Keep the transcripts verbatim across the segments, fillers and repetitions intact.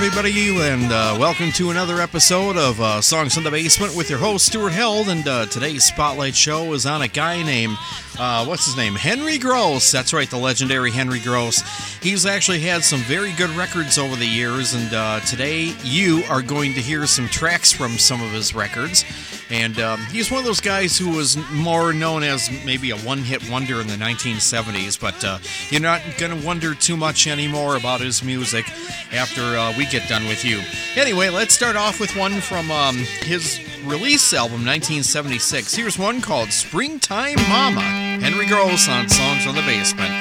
everybody, and uh, welcome to another episode of uh, Songs in the Basement with your host, Stuart Held, and uh, today's Spotlight Show is on a guy named, uh, what's his name, Henry Gross. That's right, the legendary Henry Gross. He's actually had some very good records over the years, and uh, today you are going to hear some tracks from some of his records, and um, he's one of those guys who was more known as maybe a one-hit wonder in the nineteen seventies, but uh, you're not going to wonder too much anymore about his music after uh, we get done with you. Anyway, let's start off with one from um, his release album, nineteen seventy-six. Here's one called Springtime Mama, Henry Gross on Songs from the Basement.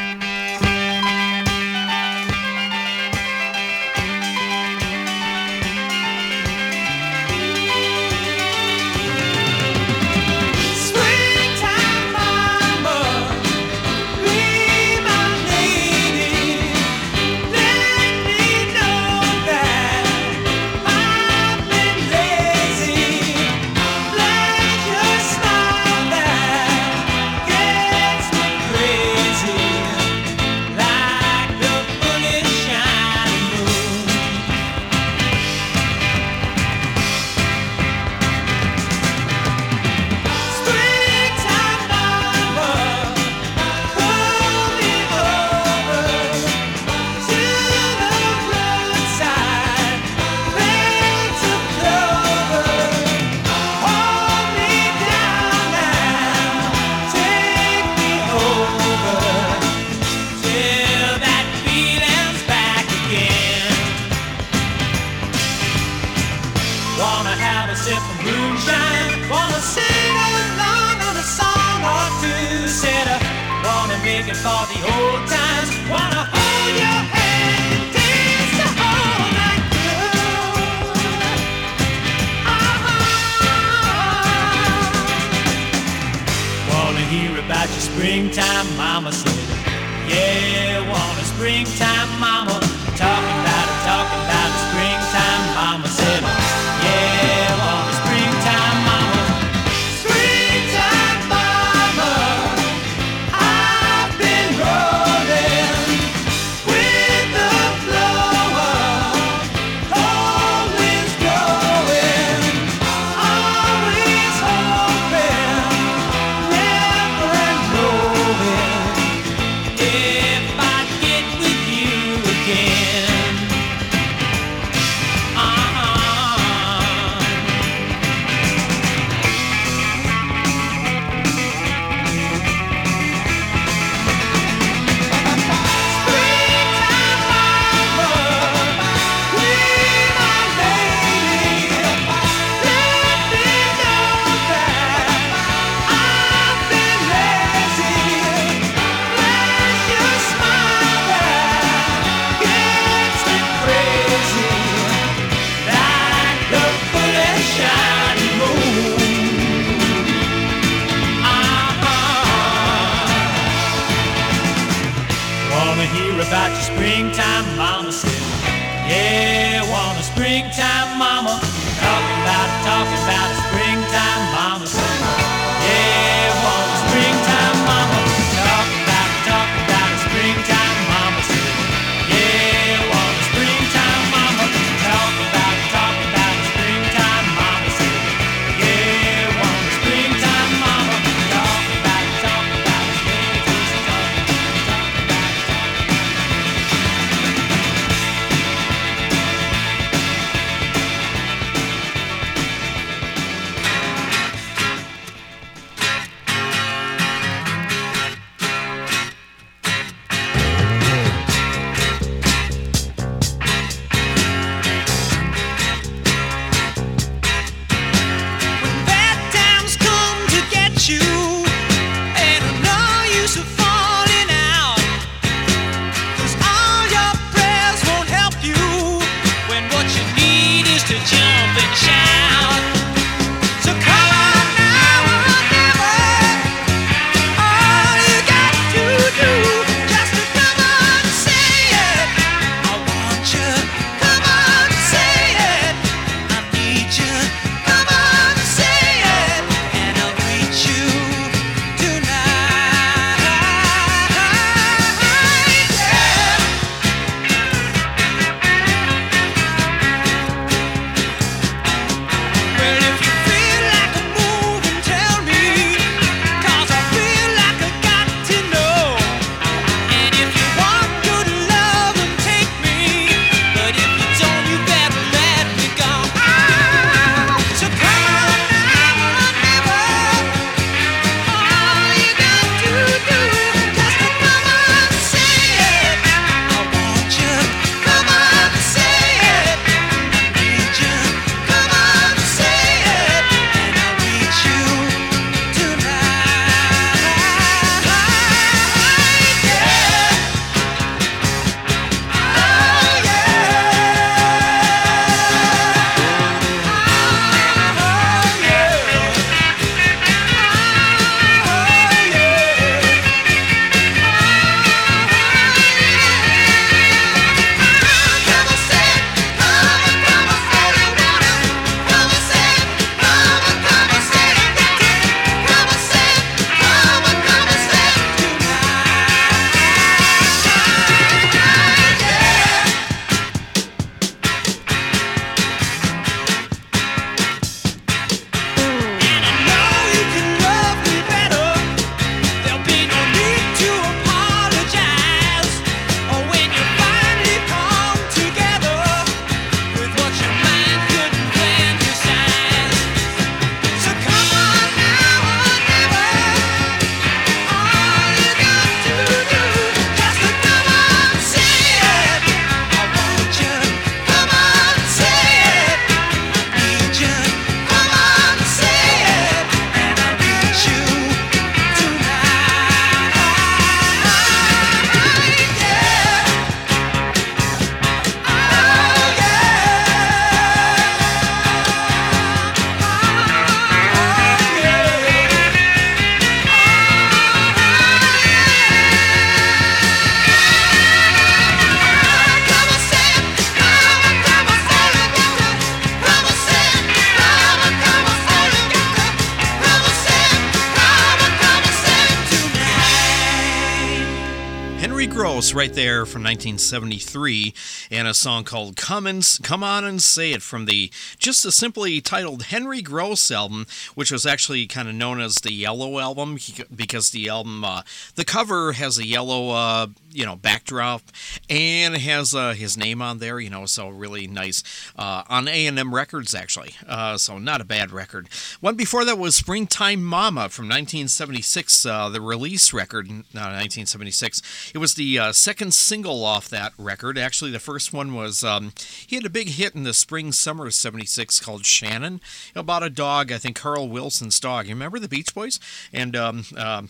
Henry Gross right there from nineteen seventy-three, and a song called Come, and, Come On and Say It from the just a simply titled Henry Gross album, which was actually kind of known as the Yellow album because the album, uh, the cover has a yellow, uh, you know, backdrop, and has uh, his name on there, you know, so really nice, uh, on A and M Records actually, uh, so not a bad record. One before that was Springtime Mama from nineteen seventy-six, uh, the release record, nineteen seventy-six. It was the uh, second single off that record. Actually, the first one was, um, he had a big hit in the spring summer of seventy-six called Shannon, about a dog, I think Carl Wilson's dog. You remember the Beach Boys? And um, uh,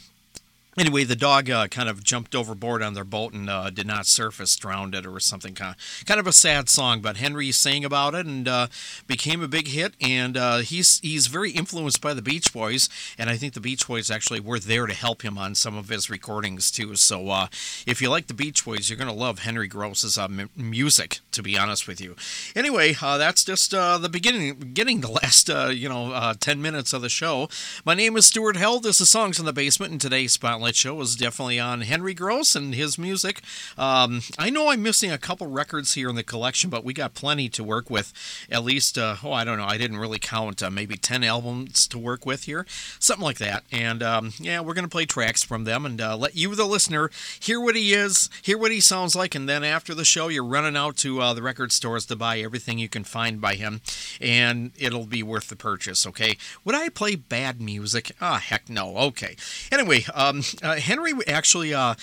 anyway, the dog uh, kind of jumped overboard on their boat and uh, did not surface, drowned it or something. Kind of, kind of a sad song, but Henry sang about it and uh, became a big hit. And uh, he's he's very influenced by the Beach Boys, and I think the Beach Boys actually were there to help him on some of his recordings too. So uh, if you like the Beach Boys, you're going to love Henry Gross's uh, m- music, to be honest with you. Anyway, uh, that's just uh, the beginning, beginning the last uh, you know uh, ten minutes of the show. My name is Stuart Held. This is Songs in the Basement, and today's spotlight show was definitely on Henry Gross and his music. Um, I know I'm missing a couple records here in the collection, but we got plenty to work with. At least, uh, oh, I don't know, I didn't really count, uh, maybe ten albums to work with here, something like that. And um, yeah, we're going to play tracks from them and uh, let you, the listener, hear what he is, hear what he sounds like, and then after the show, you're running out to uh, the record stores to buy everything you can find by him, and it'll be worth the purchase, okay? Would I play bad music? Ah, heck no, okay. Anyway, um, Uh, Henry actually uh,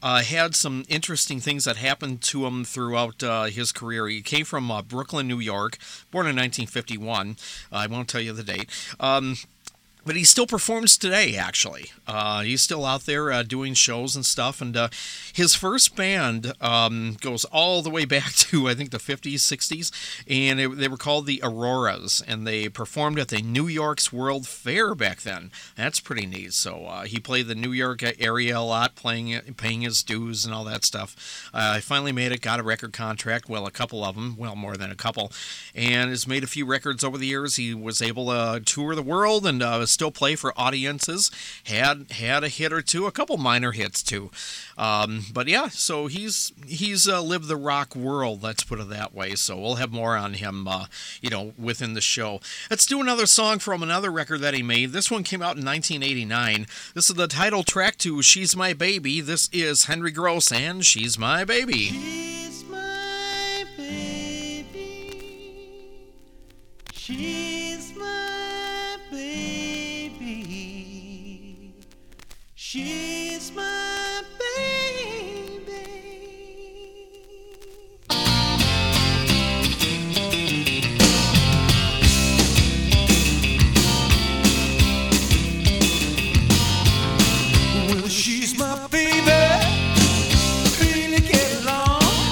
uh, had some interesting things that happened to him throughout uh, his career. He came from uh, Brooklyn, New York, born in nineteen fifty-one. Uh, I won't tell you the date. Um, But he still performs today, actually. Uh, he's still out there uh, doing shows and stuff. And uh, his first band um, goes all the way back to, I think, the fifties, sixties. And it, they were called the Auroras. And they performed at the New York's World Fair back then. That's pretty neat. So uh, he played the New York area a lot, playing, paying his dues and all that stuff. I uh, finally made it, got a record contract. Well, a couple of them. Well, more than a couple. And has made a few records over the years. He was able to tour the world and uh, still play for audiences, had had a hit or two, a couple minor hits too. Um, but yeah, so he's he's uh, lived the rock world, let's put it that way. So we'll have more on him, uh, you know, within the show. Let's do another song from another record that he made. This one came out in nineteen eighty-nine. This is the title track to She's My Baby. This is Henry Gross and She's My Baby. She's my baby. She's my baby. She's my baby. Well, she's my baby. Really get along.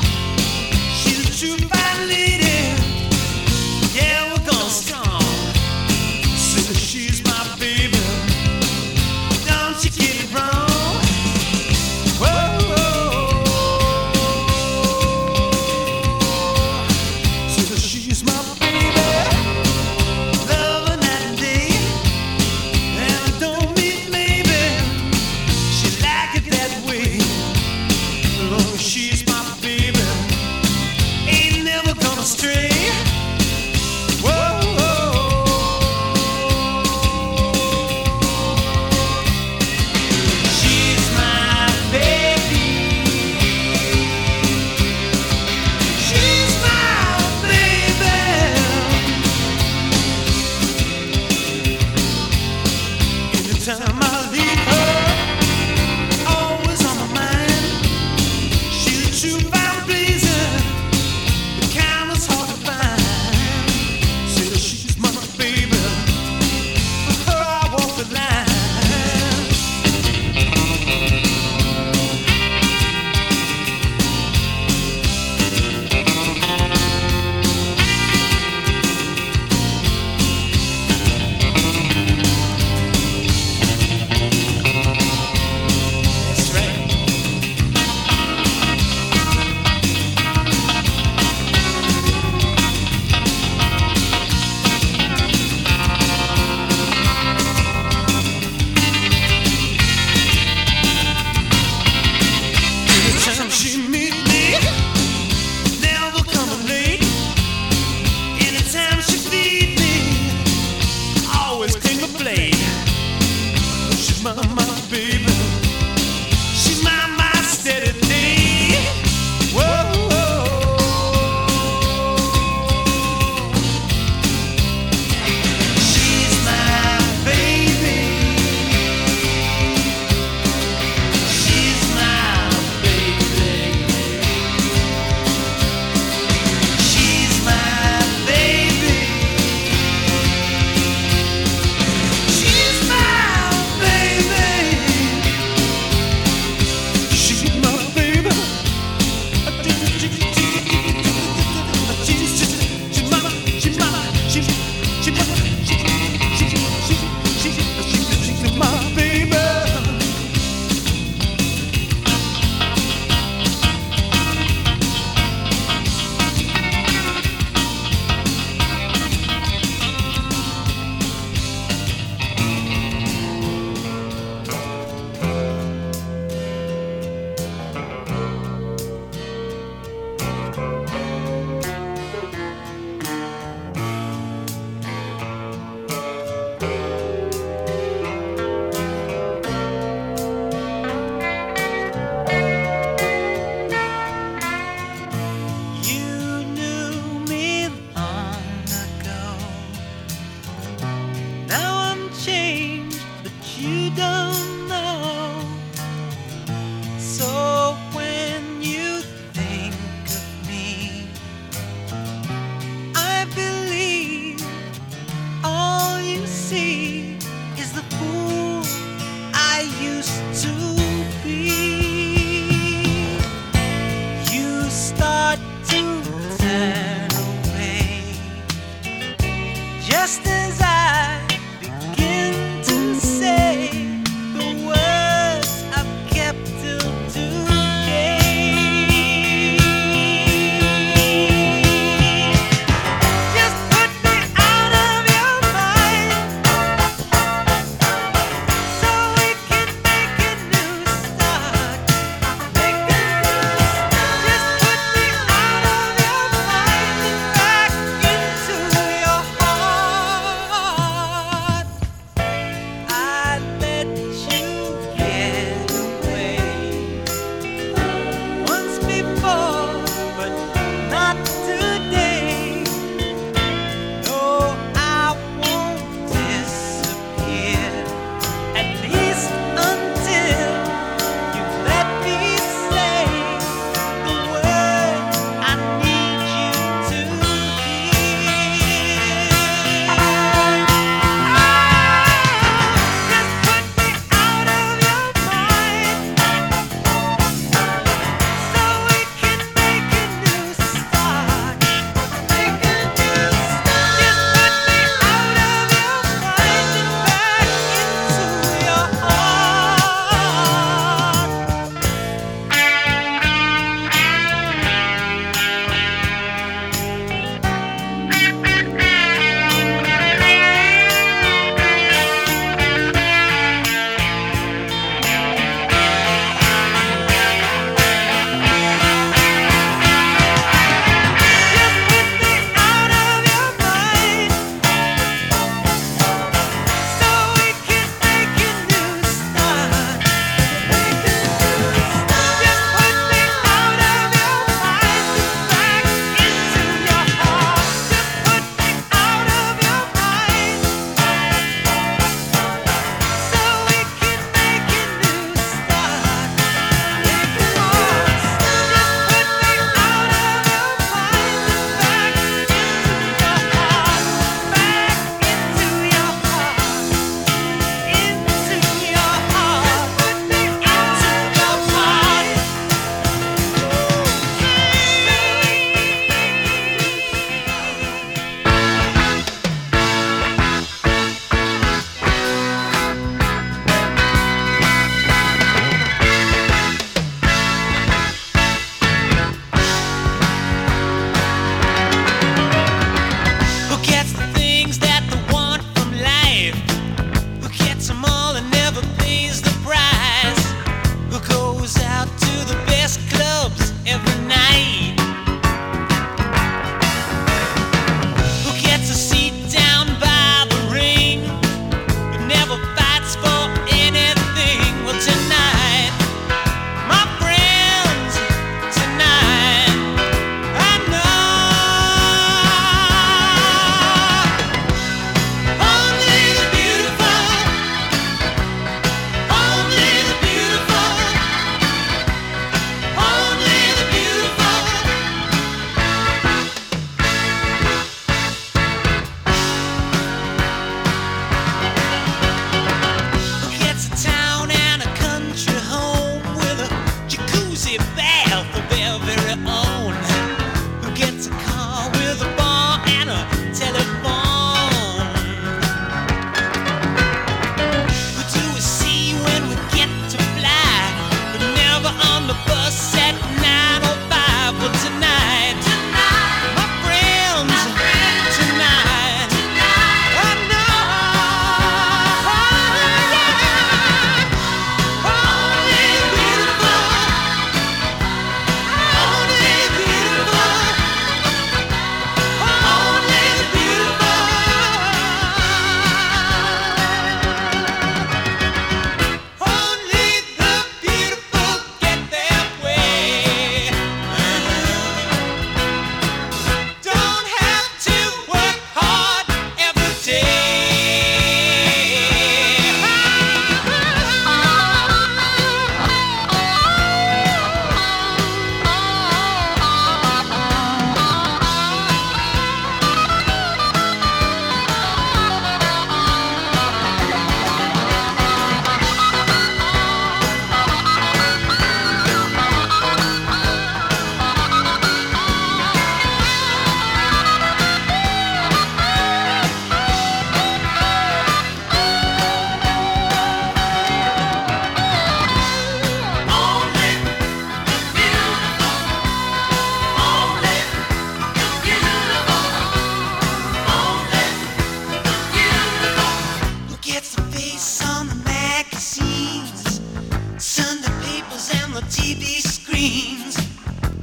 on the T V screens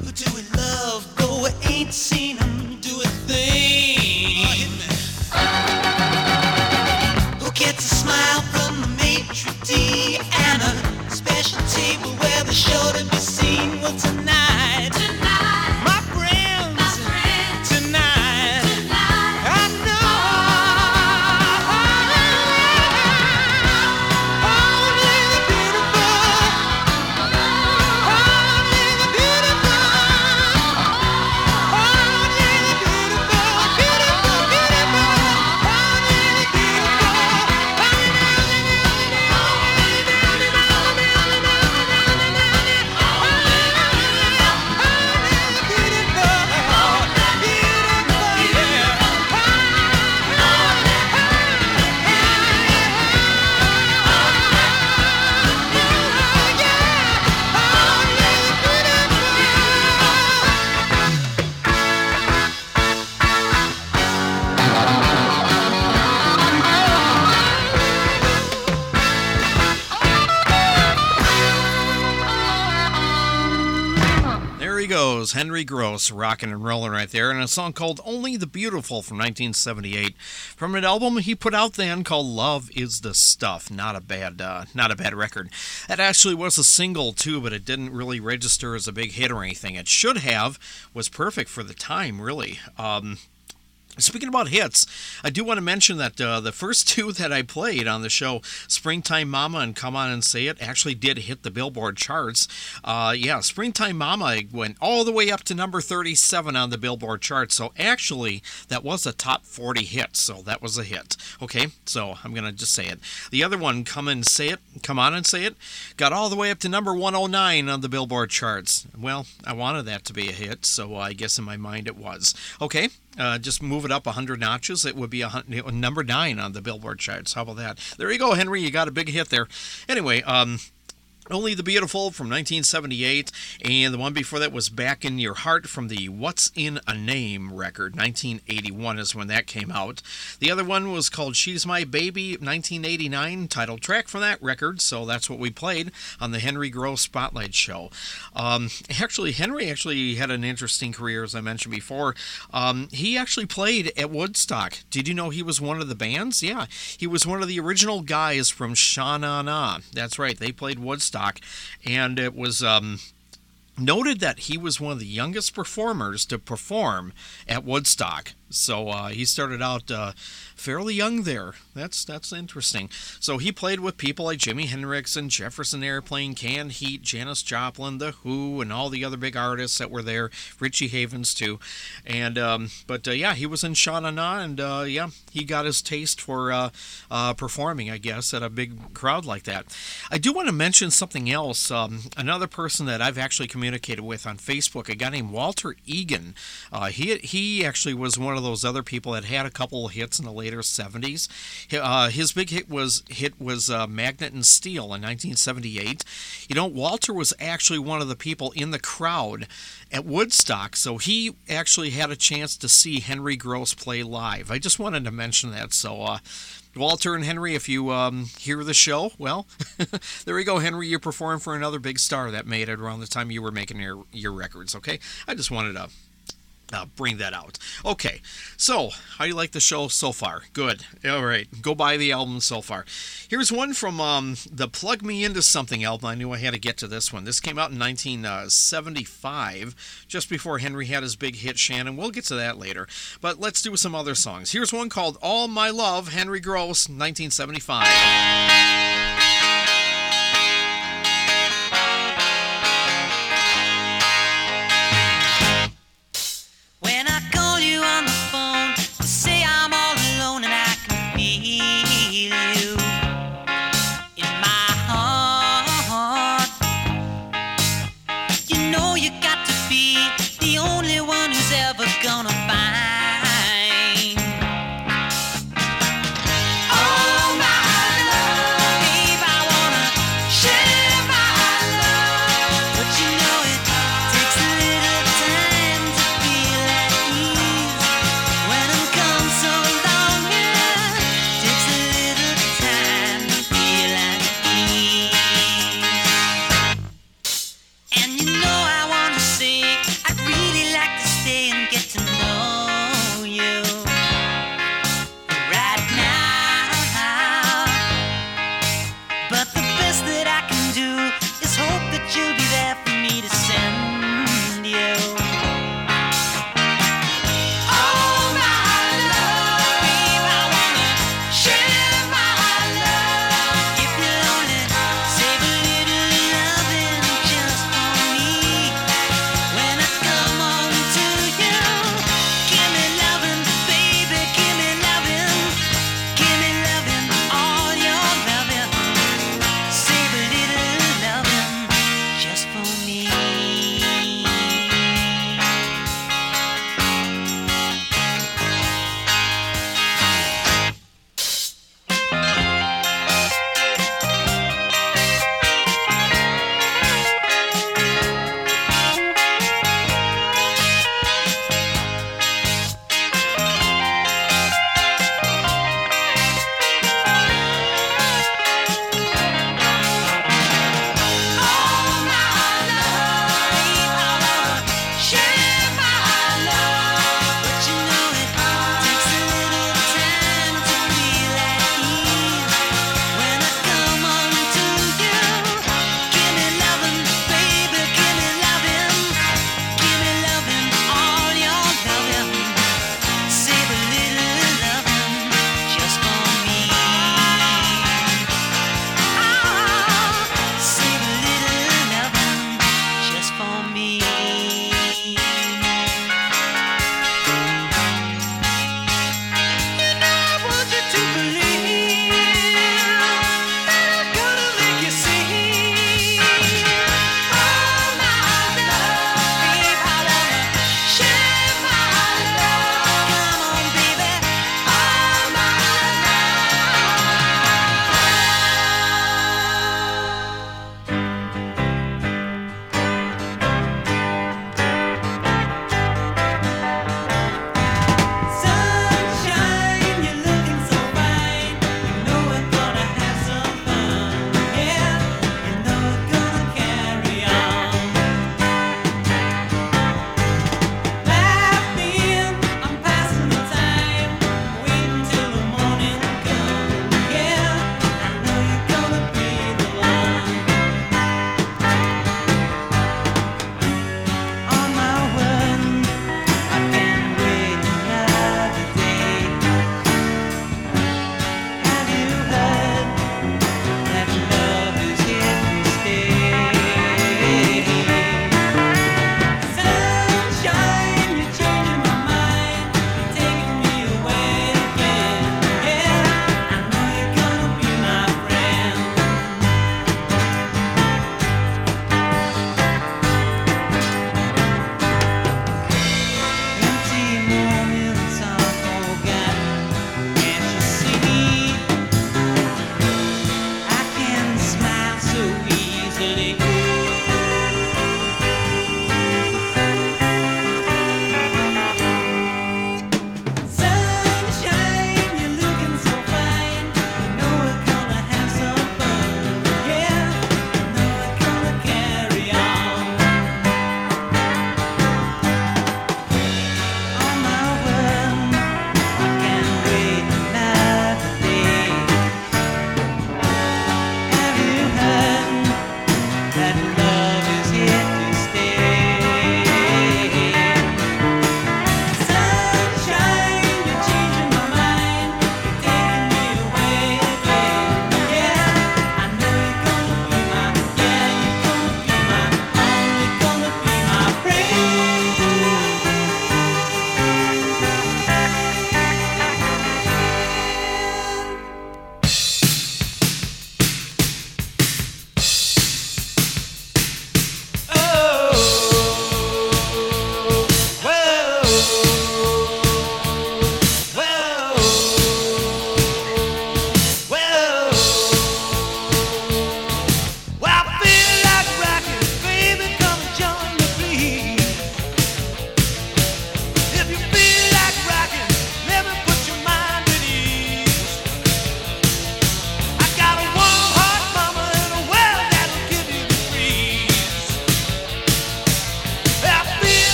who do we love, though we ain't seen them do a thing. Who gets a smile from the maitre d' and a special table where the show to be seen? Well, tonight, tonight, my friends, my friend, tonight, tonight, I know only the Henry Gross, rockin' and rollin' right there, and a song called Only the Beautiful from nineteen seventy-eight, from an album he put out then called Love Is the Stuff. Not a bad, uh, not a bad record. That actually was a single too, but it didn't really register as a big hit or anything. It should have. Was perfect for the time, really. Um, Speaking about hits, I do want to mention that uh, the first two that I played on the show, Springtime Mama and Come On and Say It, actually did hit the Billboard charts. Uh, yeah, Springtime Mama went all the way up to number thirty-seven on the Billboard charts. So actually, that was a top forty hit. So that was a hit. Okay, so I'm going to just say it. The other one, Come and Say It, Come On and Say It, got all the way up to number one oh nine on the Billboard charts. Well, I wanted that to be a hit, so I guess in my mind it was. Okay. Uh, just move it up one hundred notches. It would be a, number nine on the Billboard charts. How about that? There you go, Henry. You got a big hit there. Anyway, um, Only the Beautiful from nineteen seventy-eight. And the one before that was Back in Your Heart from the What's in a Name record. nineteen eighty-one is when that came out. The other one was called She's My Baby, nineteen eighty-nine, title track from that record. So that's what we played on the Henry Gross Spotlight Show. Um, actually, Henry actually had an interesting career, as I mentioned before. Um, he actually played at Woodstock. Did you know he was one of the bands? Yeah, he was one of the original guys from Sha Na Na. That's right, they played Woodstock, and it was um, noted that he was one of the youngest performers to perform at Woodstock. So uh, he started out uh, fairly young there. That's that's interesting. So he played with people like Jimmy Hendrix and Jefferson Airplane, Canned Heat, Janis Joplin, The Who, and all the other big artists that were there. Richie Havens too. And um, but uh, yeah, he was in Sha Na Na, and uh, yeah, he got his taste for uh, uh, performing, I guess, at a big crowd like that. I do want to mention something else. Um, another person that I've actually communicated with on Facebook, a guy named Walter Egan. Uh, he he actually was one of those other people that had a couple of hits in the later seventies. Uh, his big hit was hit was uh, Magnet and Steel in nineteen seventy-eight. You know, Walter was actually one of the people in the crowd at Woodstock, so he actually had a chance to see Henry Gross play live. I just wanted to mention that, so uh, Walter and Henry, if you um, hear the show, well, there you go, Henry. You performed for another big star that made it around the time you were making your, your records, okay? I just wanted to Uh, bring that out. Okay, so how do you like the show so far? Good. All right, go buy the album so far. Here's one from um, the Plug Me Into Something album. I knew I had to get to this one. This came out in nineteen seventy-five, just before Henry had his big hit, Shannon. We'll get to that later, but let's do some other songs. Here's one called All My Love, Henry Gross, nineteen seventy-five. Find all my love.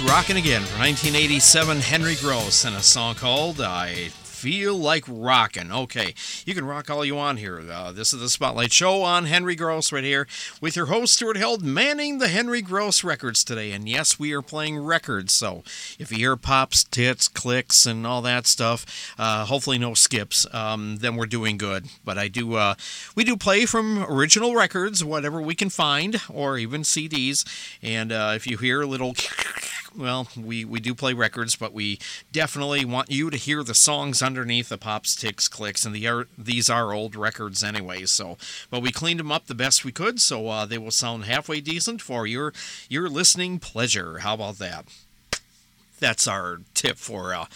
was rocking again from nineteen eighty-seven, Henry Gross, and a song called I Feel Like Rockin'. Okay, you can rock all you want here. Uh, this is the Spotlight Show on Henry Gross right here with your host, Stuart Held, manning the Henry Gross records today. And yes, we are playing records, so if you hear pops, tits, clicks, and all that stuff, uh, hopefully no skips, um, then we're doing good. But I do, uh, we do play from original records, whatever we can find, or even C Ds. And uh, if you hear a little... Well, we, we do play records, but we definitely want you to hear the songs underneath the pops, ticks, clicks, and the are, these are old records anyway. So, but we cleaned them up the best we could, so uh, they will sound halfway decent for your your listening pleasure. How about that? That's our tip for uh,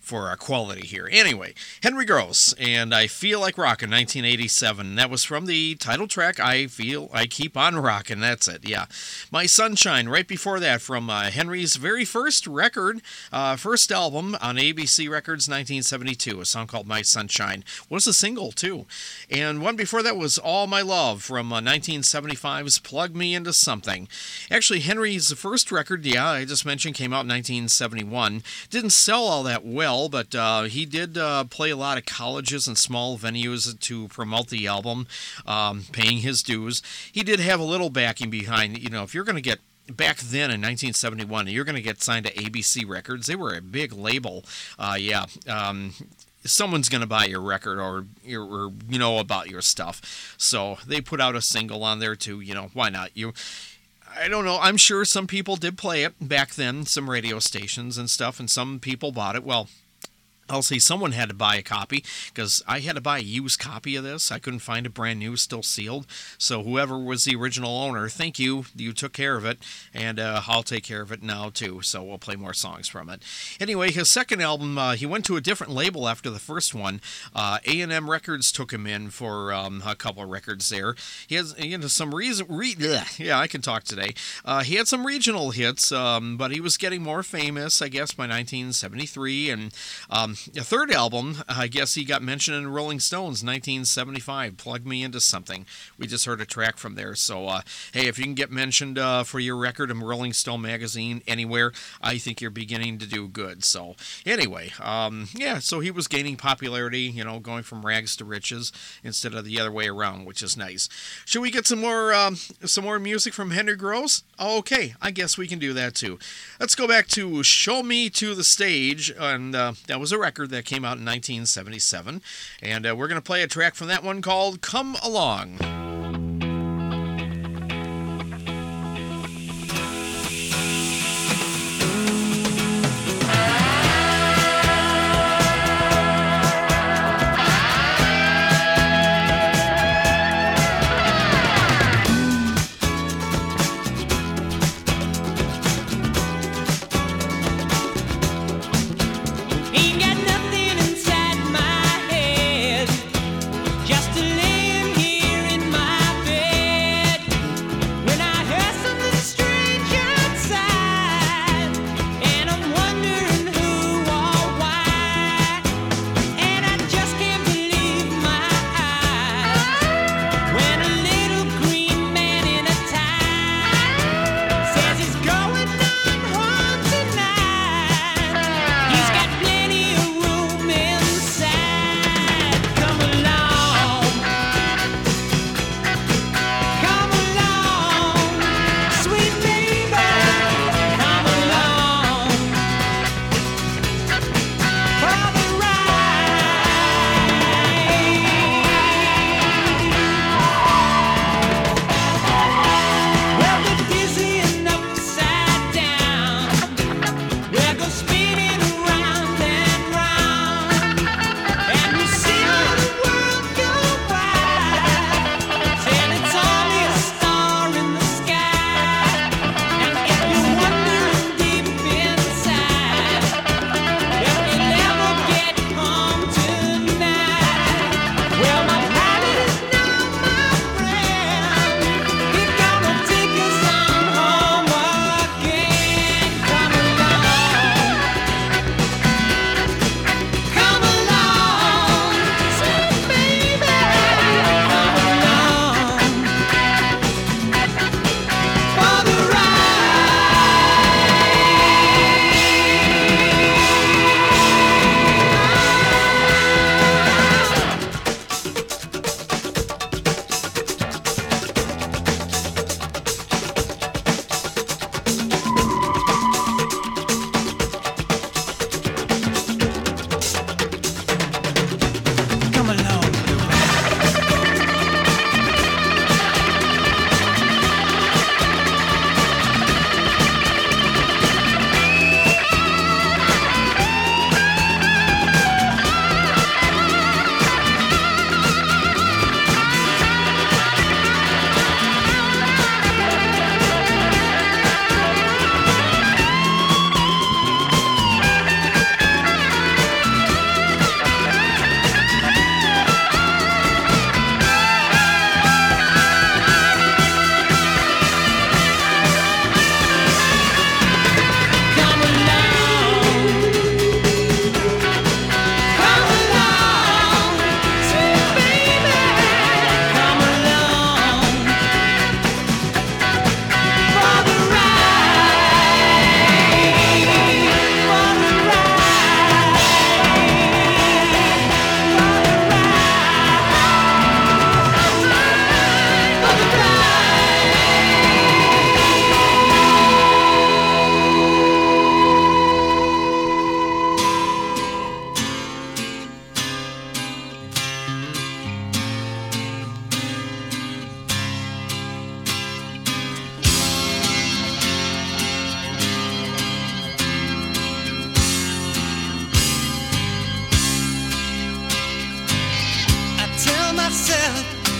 for our quality here. Anyway, Henry Gross and I Feel Like Rockin', nineteen eighty-seven. That was from the title track, I Feel I Keep On Rockin'. That's it, yeah. My Sunshine, right before that, from uh, Henry's very first record, uh, first album on A B C Records, nineteen seventy-two. A song called My Sunshine was a single, too. And one before that was All My Love from uh, nineteen seventy-five's Plug Me Into Something. Actually, Henry's first record, yeah, I just mentioned, came out in nineteen seventy-one. Didn't sell all that well, but uh, he did uh, play a lot of colleges and small venues to promote the album, um, paying his dues. He did have a little backing behind, you know, if you're going to get, back then in nineteen seventy-one, you're going to get signed to A B C Records. They were a big label, uh, yeah, um, someone's going to buy your record or, or, you know, about your stuff. So they put out a single on there too, you know, why not? You... I don't know. I'm sure some people did play it back then, some radio stations and stuff, and some people bought it. Well, I'll say someone had to buy a copy, because I had to buy a used copy of this. I couldn't find a brand new, still sealed. So whoever was the original owner, thank you. You took care of it, and uh, I'll take care of it now, too. So we'll play more songs from it. Anyway, his second album, uh, he went to a different label after the first one. Uh, A and M Records took him in for um, a couple of records there. He has, you know, some reason... Re- yeah, I can talk today. Uh, he had some regional hits, um, but he was getting more famous, I guess, by nineteen seventy-three, and... Um, A third album, I guess he got mentioned in Rolling Stones, nineteen seventy-five, Plug Me Into Something. We just heard a track from there, so uh, hey, if you can get mentioned uh, for your record in Rolling Stone magazine anywhere, I think you're beginning to do good. So anyway, um, yeah, so he was gaining popularity, you know, going from rags to riches instead of the other way around, which is nice. Should we get some more um, some more music from Henry Gross? Okay, I guess we can do that too. Let's go back to Show Me to the Stage, and uh, that was a record that came out in nineteen seventy-seven, and uh, we're going to play a track from that one called Come Along. Just to lay him here in my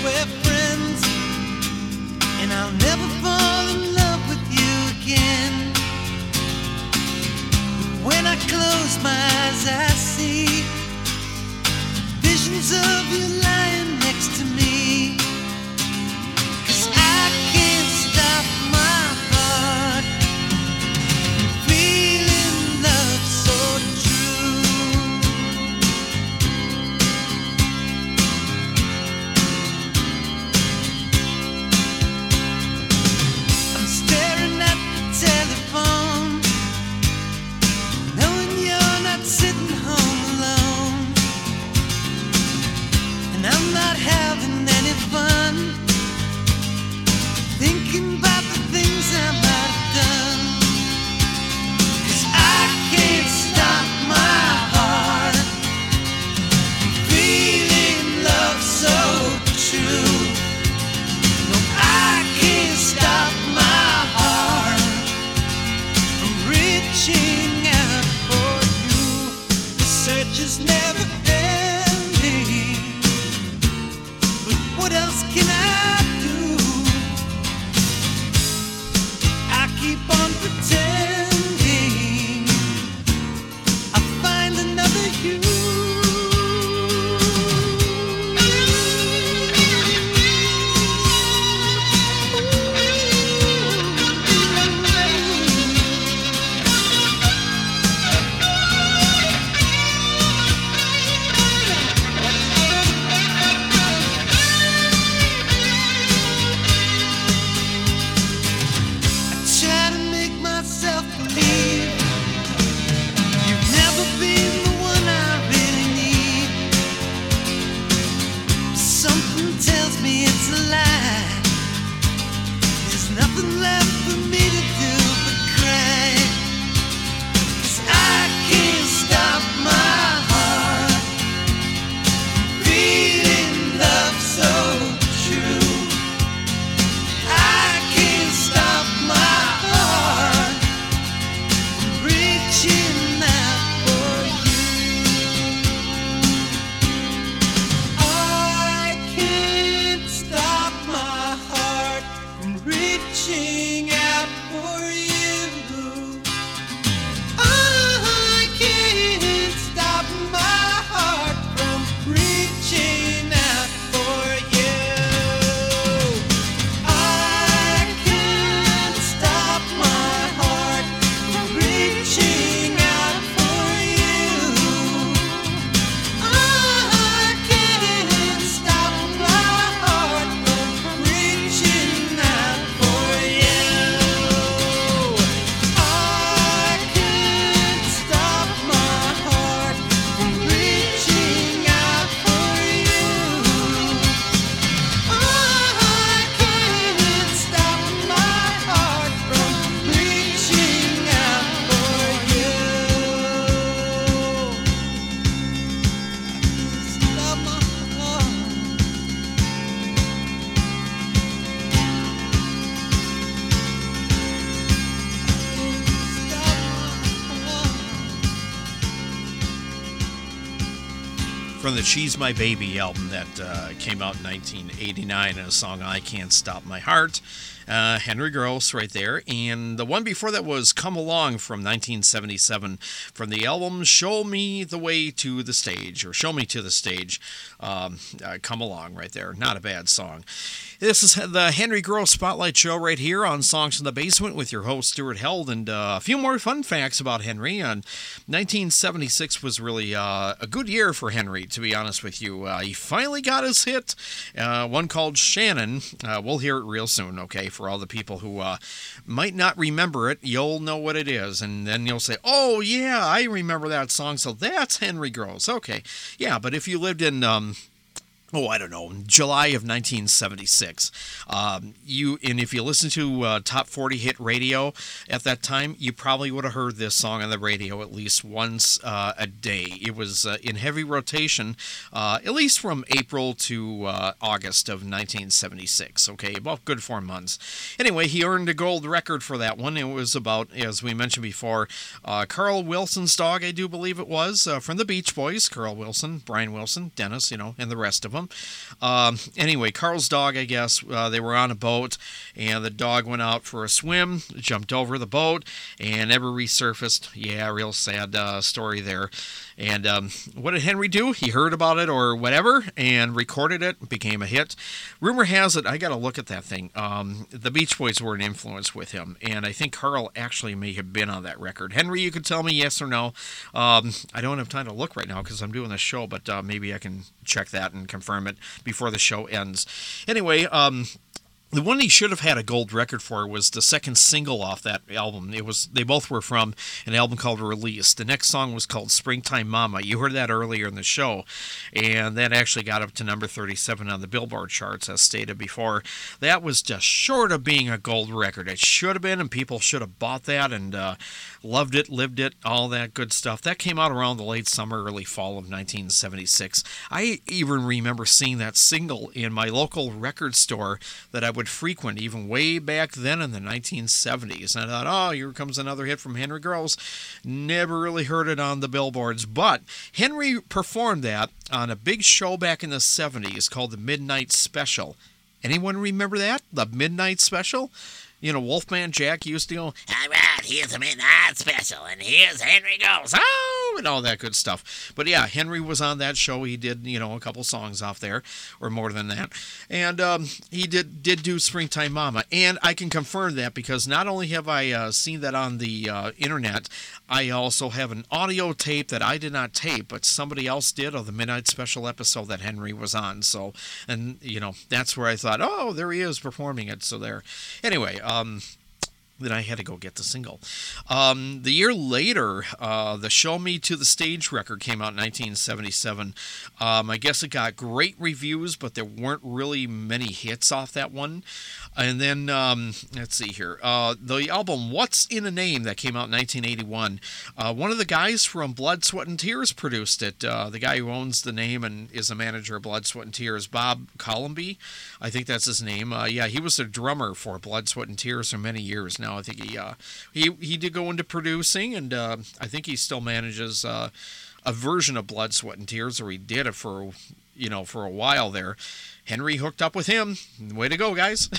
we're friends, and I'll never fall in love with you again. But when I close my eyes, I see visions of you lying next to me. 'Cause I can't stop my heart from feeling love so true. I'm staring at the telephone, knowing you're not sitting home alone, and I'm not having any fun, thinking about the things I might have done. 'Cause I can't stop my heart from feeling love so true. No, I can't stop my heart from reaching out for you. The search is never ending, but what else can I do? I keep on pretending I find another you. I try to make myself believe you've never been the one I really need. Something tells me it's a lie. There's nothing left for me to do but cry. 'Cause I can't stop my heart from feeling love so true. I can't stop my heart from reaching out for you. I can't stop my heart from reaching out for you. I can't stop my heart from reaching out for you. I can't stop my heart from reaching out for you. I can't stop my heart from reaching out for you. I can't stop my heart from reaching out for you. I can't stop my heart from reaching out for you. I can't stop my heart. From the She's My Baby album that uh, came out in nineteen eighty-nine, and a song I Can't Stop My Heart. Uh, Henry Gross right there. And the one before that was Come Along from nineteen seventy-seven from the album Show Me the Way to the Stage, or Show Me to the Stage. Um, uh, Come Along right there. Not a bad song. This is the Henry Gross Spotlight Show right here on Songs in the Basement with your host Stuart Held. And uh, a few more fun facts about Henry. And nineteen seventy-six was really uh, a good year for Henry, to be honest with you. Uh, he finally got his hit, uh, one called Shannon. Uh, we'll hear it real soon, okay? For all the people who uh, might not remember it, you'll know what it is. And then you'll say, oh, yeah, I remember that song. So that's Henry Gross. Okay. Yeah, but if you lived in... Um, Oh, I don't know, July of nineteen seventy-six. Um, you and if you listen to uh, Top forty Hit Radio at that time, you probably would have heard this song on the radio at least once uh, a day. It was uh, in heavy rotation, uh, at least from April to uh, August of nineteen seventy-six. Okay, about good four months. Anyway, he earned a gold record for that one. It was about, as we mentioned before, uh, Carl Wilson's dog, I do believe it was, uh, from the Beach Boys. Carl Wilson, Brian Wilson, Dennis, you know, and the rest of them. them. Um, anyway, Carl's dog, I guess, uh, they were on a boat, and the dog went out for a swim, jumped over the boat, and never resurfaced. Yeah, real sad uh, story there. And um, what did Henry do? He heard about it or whatever and recorded it, became a hit. Rumor has it, I got to look at that thing, um, the Beach Boys were an influence with him, and I think Carl actually may have been on that record. Henry, you could tell me yes or no. Um, I don't have time to look right now because I'm doing this show, but uh, maybe I can check that and confirm it before the show ends. Anyway, um... the one he should have had a gold record for was the second single off that album. It was they both were from an album called Release. The next song was called Springtime Mama. You heard that earlier in the show, and that actually got up to number thirty-seven on the Billboard charts, as stated before. That was just short of being a gold record. It should have been, and people should have bought that and uh, loved it, lived it, all that good stuff. That came out around the late summer, early fall of nineteen seventy-six. I even remember seeing that single in my local record store that I would frequent even way back then in the nineteen seventies, and I thought, oh, here comes another hit from Henry Gross. Never really heard it on the billboards, but Henry performed that on a big show back in the seventies called The Midnight Special. Anyone remember that? The Midnight Special? You know, Wolfman Jack used to go, all right, here's the Midnight Special, and here's Henry Gross, oh, and all that good stuff. But yeah, Henry was on that show. He did, you know, a couple songs off there, or more than that. And um, he did, did do Springtime Mama. And I can confirm that because not only have I uh, seen that on the uh, internet, I also have an audio tape that I did not tape, but somebody else did, of the Midnight Special episode that Henry was on. So, and, you know, that's where I thought, oh, there he is performing it. So there. Anyway, um... then I had to go get the single. Um, the year later, uh, the Show Me to the Stage record came out in nineteen seventy-seven. Um, I guess it got great reviews, but there weren't really many hits off that one. And then, um, let's see here, uh, the album What's in a Name that came out in nineteen eighty-one. Uh, one of the guys from Blood, Sweat, and Tears produced it. Uh, the guy who owns the name and is the manager of Blood, Sweat, and Tears, Bob Colomby, I think that's his name. Uh, yeah, he was the drummer for Blood, Sweat, and Tears for many years now. Now, I think he uh, he he did go into producing, and uh, I think he still manages uh, a version of Blood, Sweat, and Tears, or he did it for you know for a while there. Henry hooked up with him. Way to go, guys.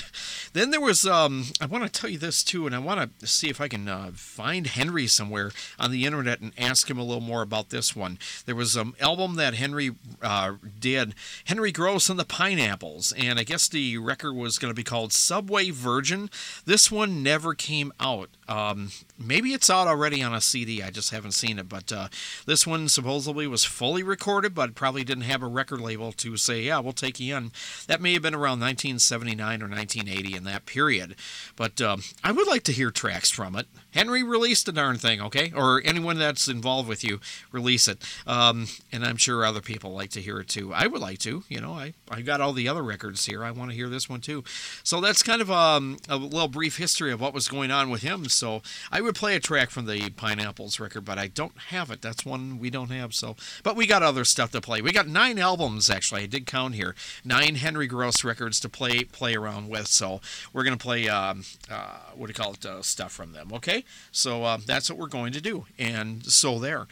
Then there was, um, I want to tell you this, too, and I want to see if I can uh, find Henry somewhere on the internet and ask him a little more about this one. There was an album that Henry uh, did, Henry Gross and the Pineapples, and I guess the record was going to be called Subway Virgin. This one never came out. Um, maybe it's out already on a C D. I just haven't seen it, but uh, this one supposedly was fully recorded, but probably didn't have a record label to say, yeah, we'll take you in. That may have been around nineteen seventy-nine or nineteen eighty in that period. But um, I would like to hear tracks from it. Henry, released the darn thing, okay? Or anyone that's involved with you, release it. Um, and I'm sure other people like to hear it too. I would like to. You know, I, I got all the other records here. I want to hear this one too. So that's kind of um, a little brief history of what was going on with him. So I would play a track from the Pineapples record, but I don't have it. That's one we don't have. So, but we got other stuff to play. We got nine albums, actually. I did count here. Nine Henry Gross records to play play around with, so we're going to play um, uh, what do you call it, uh, stuff from them, okay? So uh, that's what we're going to do, and so there.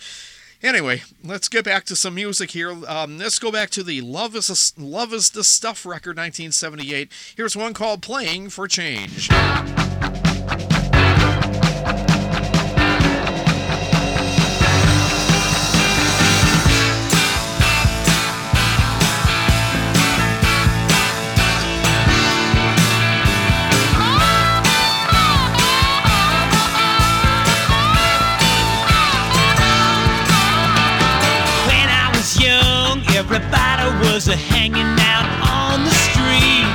Anyway, let's get back to some music here. Um, let's go back to the Love is a, Love is the Stuff record, nineteen seventy-eight. Here's one called Playing for Change. Everybody was a hanging out on the street,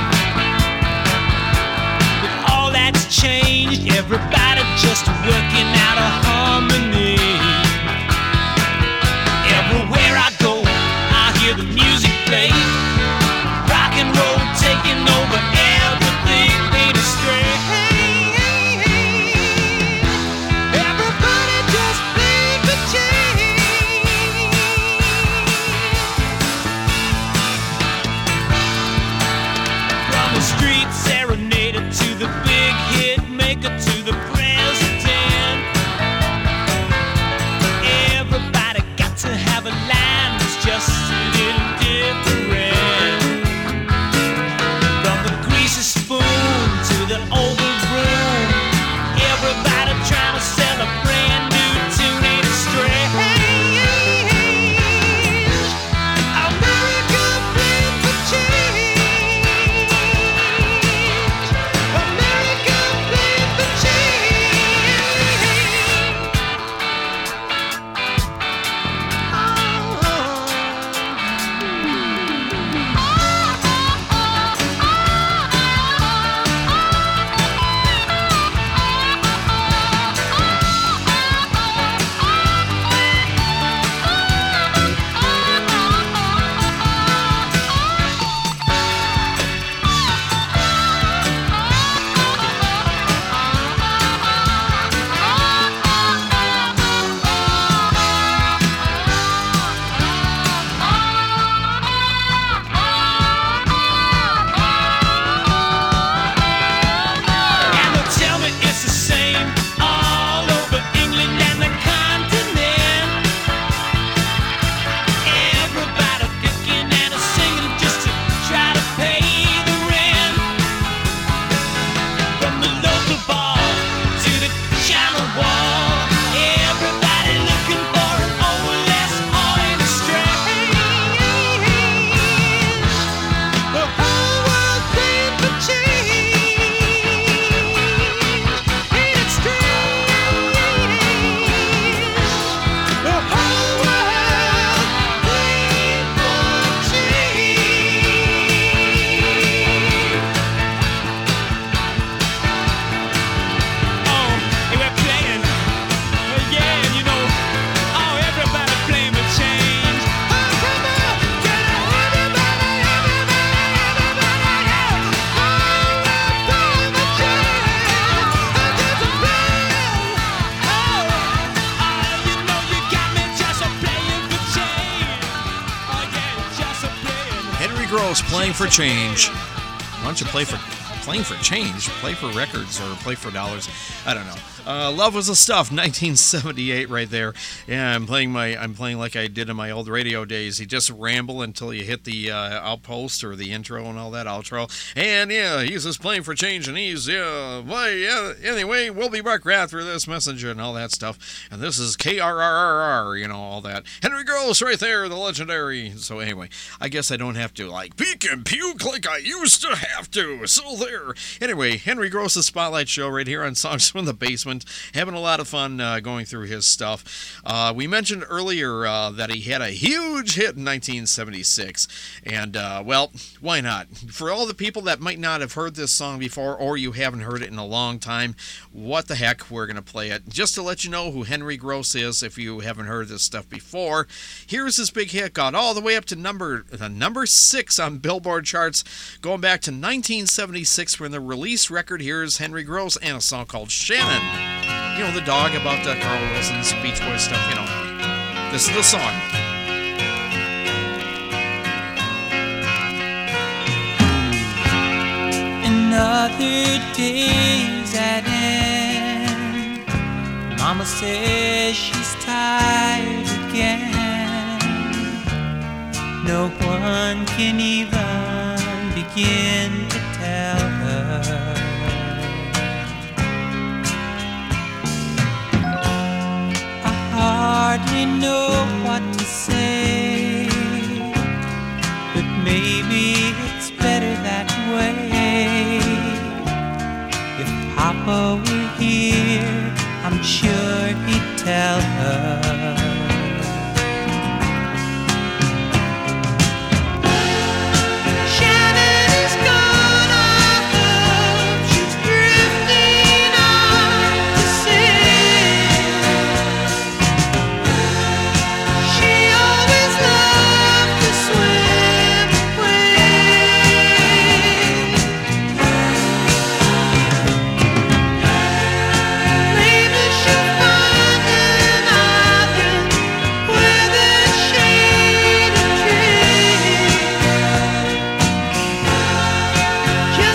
but all that's changed. Everybody just working out a harmony. Everywhere I go, I hear the music play. Rock and roll taking over everything. Ain't a stray. Serenaded to the big hit maker, to the president. Gross playing for change. Why don't you play for playing for change? Play for records or play for dollars? I don't know. Uh, Love Was the Stuff, nineteen seventy-eight, right there. Yeah, I'm playing my, I'm playing like I did in my old radio days. You just ramble until you hit the uh, outpost or the intro and all that outro. And yeah, he's just playing for change, and he's yeah, well, yeah. Anyway, we'll be back right after this messenger and all that stuff. And this is K R R R R, you know, all that. Henry Gross, right there, the legendary. So anyway, I guess I don't have to like peek and puke like I used to have to. So there. Anyway, Henry Gross's Spotlight Show right here on Songs from the Basement. Having a lot of fun uh, going through his stuff. Uh, we mentioned earlier uh, that he had a huge hit in nineteen seventy-six. And, uh, well, why not? For all the people that might not have heard this song before, or you haven't heard it in a long time, what the heck, we're going to play it. Just to let you know who Henry Gross is, if you haven't heard this stuff before, here's his big hit, got all the way up to number uh, number six on Billboard charts, going back to nineteen seventy-six when the release record. Here's Henry Gross and a song called Shannon. You know, the dog about uh, Carl Wilson's Beach Boys stuff, you know. This is the song. Another day's at end. Mama says she's tired again. No one can even begin to tell her. Hardly know what to say, but maybe it's better that way. If Papa were here, I'm sure he'd tell her. She'll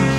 find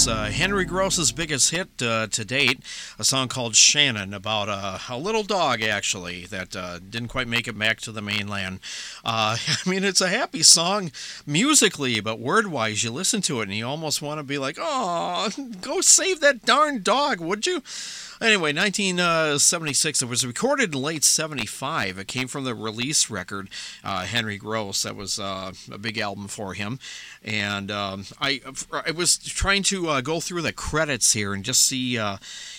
was uh, Henry Gross's biggest hit uh, to date, a song called Shannon, about uh, a little dog, actually, that uh, didn't quite make it back to the mainland. Uh, I mean, it's a happy song musically, but word-wise, you listen to it and you almost want to be like, oh, go save that darn dog, would you? Anyway, nineteen seventy-six, it was recorded in late seventy-five. It came from the Release record, uh, Henry Gross. That was uh, a big album for him. And um, I I was trying to uh, go through the credits here and just see uh,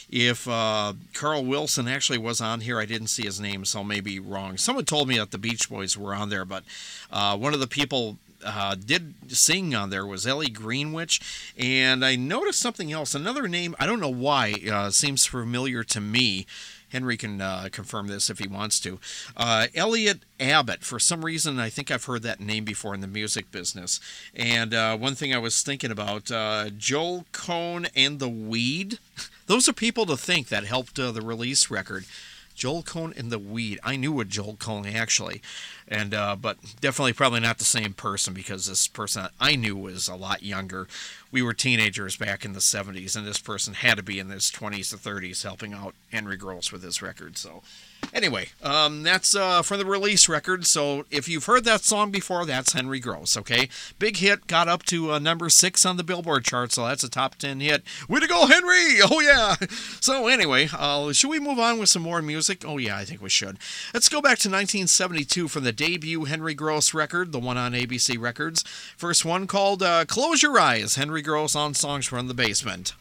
if uh, Carl Wilson actually was on here. I didn't see his name, so I may be wrong. Someone told me that the Beach Boys were on there, but uh, one of the people... Uh, did sing on there was Ellie Greenwich, and I noticed something else. Another name, I don't know why, uh, seems familiar to me. Henry can uh, confirm this if he wants to. Uh, Elliot Abbott, for some reason, I think I've heard that name before in the music business. And uh, one thing I was thinking about, uh, Joel Cone and the Weed. Those are people to think that helped uh, the Release record. Joel Cone and the Weed. I knew a Joel Cone, actually. And uh, but definitely probably not the same person, because this person I knew was a lot younger. We were teenagers back in the seventies, and this person had to be in his twenties to thirties helping out Henry Gross with his record. So anyway, um, that's uh, for the Release record. So if you've heard that song before, that's Henry Gross, okay? Big hit, got up to uh, number six on the Billboard chart, so that's a top ten hit. Way to go, Henry! Oh, yeah! So anyway, uh, should we move on with some more music? Oh, yeah, I think we should. Let's go back to nineteen seventy-two for the debut Henry Gross record, the one on A B C Records. First one called uh, Close Your Eyes, Henry Gross on Songs from the Basement.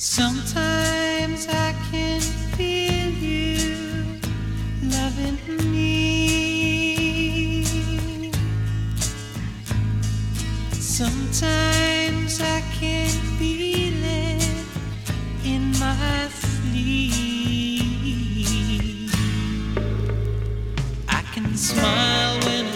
Sometimes I can feel you loving me. Sometimes I can feel it in my sleep. I can smile when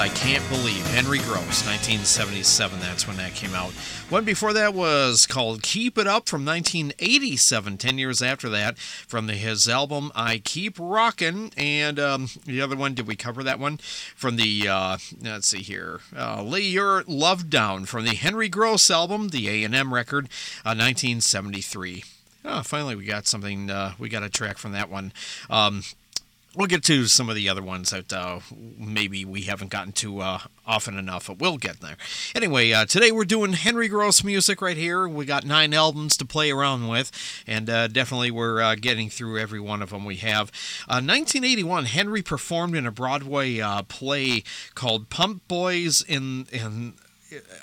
I can't believe. Henry Gross, nineteen seventy-seven, that's when that came out. One before that was called Keep It Up from nineteen eighty-seven, ten years after that, from the, his album I Keep Rockin'. And um, the other one, did we cover that one? From the, uh, let's see here, uh, Lay Your Love Down from the Henry Gross album, the A and M record, uh, nineteen seventy-three. Oh, finally we got something, uh, we got a track from that one. Um, We'll get to some of the other ones that uh, maybe we haven't gotten to uh, often enough, but we'll get there. Anyway, uh, today we're doing Henry Gross music right here. We got nine albums to play around with, and uh, definitely we're uh, getting through every one of them we have. Uh, nineteen eighty-one, Henry performed in a Broadway uh, play called Pump Boys and... and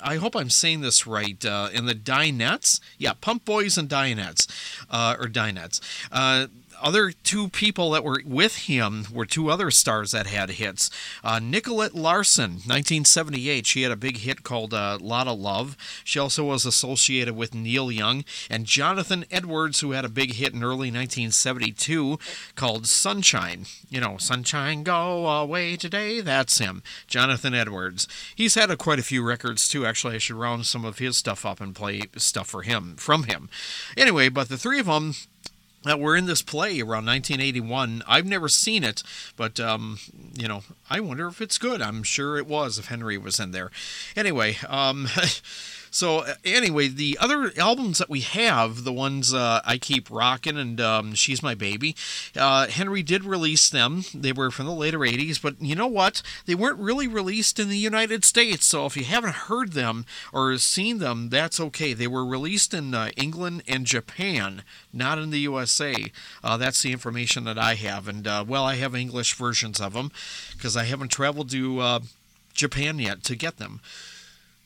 I hope I'm saying this right, uh, in the Dinettes? Yeah, Pump Boys and Dinettes, uh, or Dinettes. Uh, other two people that were with him were two other stars that had hits. Uh, Nicolette Larson, nineteen seventy-eight, she had a big hit called uh, Lotta Love. She also was associated with Neil Young. And Jonathan Edwards, who had a big hit in early nineteen seventy-two called Sunshine. You know, Sunshine Go Away Today, that's him, Jonathan Edwards. He's had a, quite a few records, too. Actually, I should round some of his stuff up and play stuff for him, from him. Anyway, but the three of them that were in this play around nineteen eighty-one. I've never seen it, but, um, you know, I wonder if it's good. I'm sure it was if Henry was in there. Anyway, um, so anyway, the other albums that we have, the ones uh, I Keep Rockin' and um, She's My Baby, uh, Henry did release them. They were from the later eighties, but you know what? They weren't really released in the United States, so if you haven't heard them or seen them, that's okay. They were released in uh, England and Japan, not in the U S A. Uh, that's the information that I have. And, uh, well, I have English versions of them because I haven't traveled to uh, Japan yet to get them.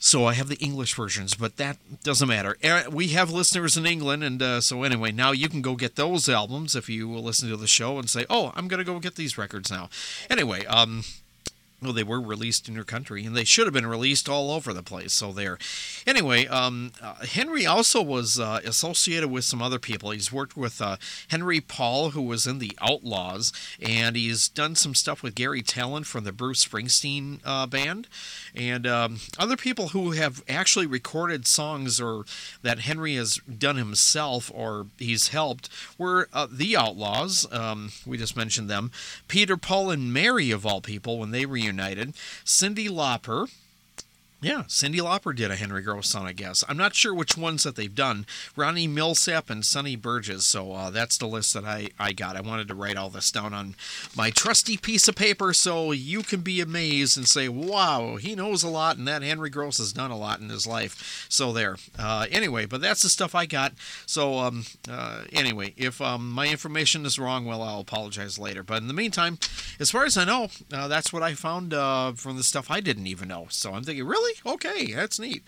So I have the English versions, but that doesn't matter. We have listeners in England, and uh, so anyway, now you can go get those albums if you will listen to the show and say, oh, I'm going to go get these records now. Anyway, um... well, they were released in your country, and they should have been released all over the place, so there. Anyway, um, uh, Henry also was uh, associated with some other people. He's worked with uh, Henry Paul, who was in The Outlaws, and he's done some stuff with Gary Tallent from the Bruce Springsteen uh, band, and um, other people who have actually recorded songs or that Henry has done himself or he's helped were uh, The Outlaws, um, we just mentioned them, Peter, Paul, and Mary, of all people, when they reunited. United, Cindy Lauper. Yeah, Cindy Lauper did a Henry Gross song, I guess. I'm not sure which ones that they've done. Ronnie Millsap and Sonny Burgess, so uh, that's the list that I, I got. I wanted to write all this down on my trusty piece of paper so you can be amazed and say, wow, he knows a lot, and that Henry Gross has done a lot in his life. So there. Uh, anyway, but that's the stuff I got. So um, uh, anyway, if um, my information is wrong, well, I'll apologize later. But in the meantime, as far as I know, uh, that's what I found uh, from the stuff I didn't even know. So I'm thinking, really? Okay, that's neat.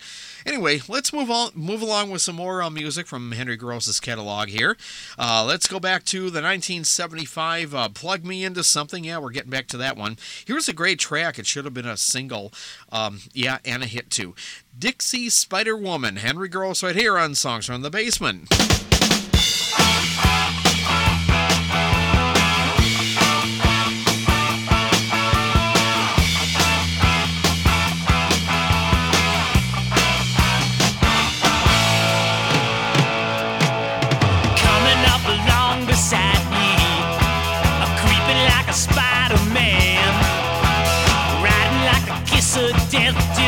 Anyway, let's move on. Move along with some more uh, music from Henry Gross's catalog here. Uh, let's go back to the nineteen seventy-five uh, Plug Me Into Something. Yeah, we're getting back to that one. Here's a great track. It should have been a single. Um, yeah, and a hit too. Dixie Spider Woman, Henry Gross right here on Songs from the Basement.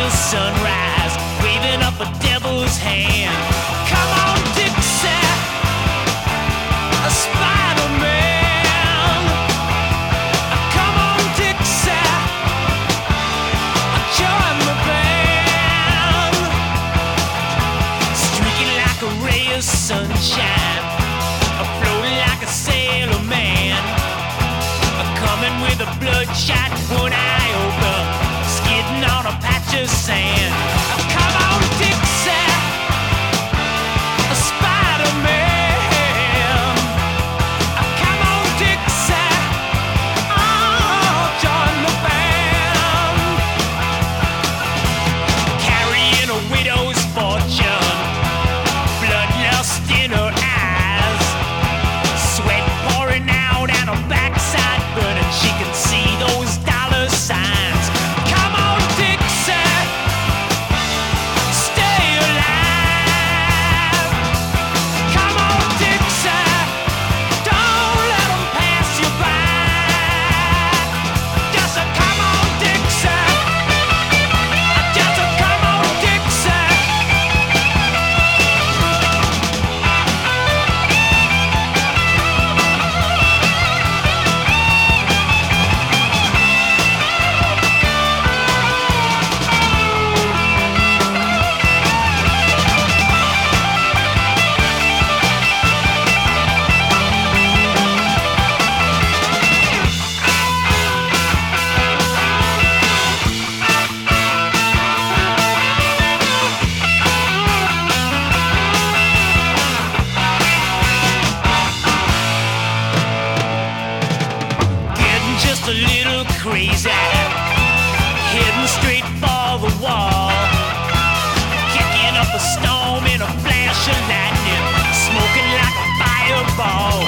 Sunrise, waving up a devil's hand. Come on, Dixie, a Spider-Man. Come on, Dixie, join the band. Streaking like a ray of sunshine, floating like a sailor man, coming with a bloodshot one eye open, skidding on a patch of sand. Come on, Dixie, a Spider-Man. Come on, Dixie, oh, join the band. Carrying a widow's fortune, bloodlust in her eyes, sweat pouring out and her backside burning. She can see those dollar signs. Come on, Dixie, crazy, heading straight for the wall, kicking up a storm in a flash of lightning, smoking like a fireball.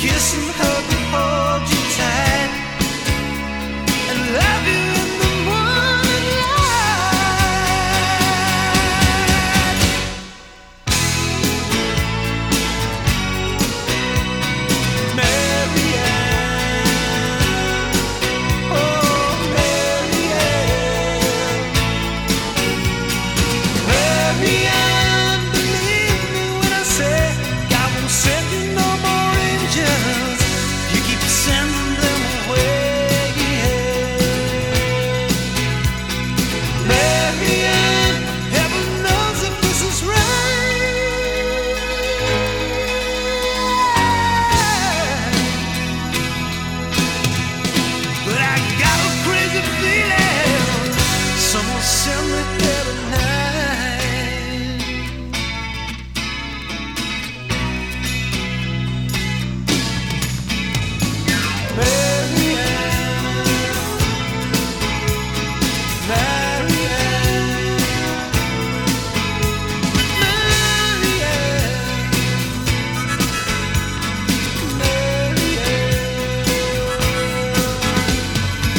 kiss and hug and hold you tight, and love you in the morning light. Mary Ann, oh Mary Ann, Mary Ann, believe me when I say God won't send you no more angels. You keep sending them away. Mary Ann, heaven knows if this is right, but I got a crazy feeling someone sent me there tonight. Mary Ann, Mary Ann, Mary Ann, Mary Ann.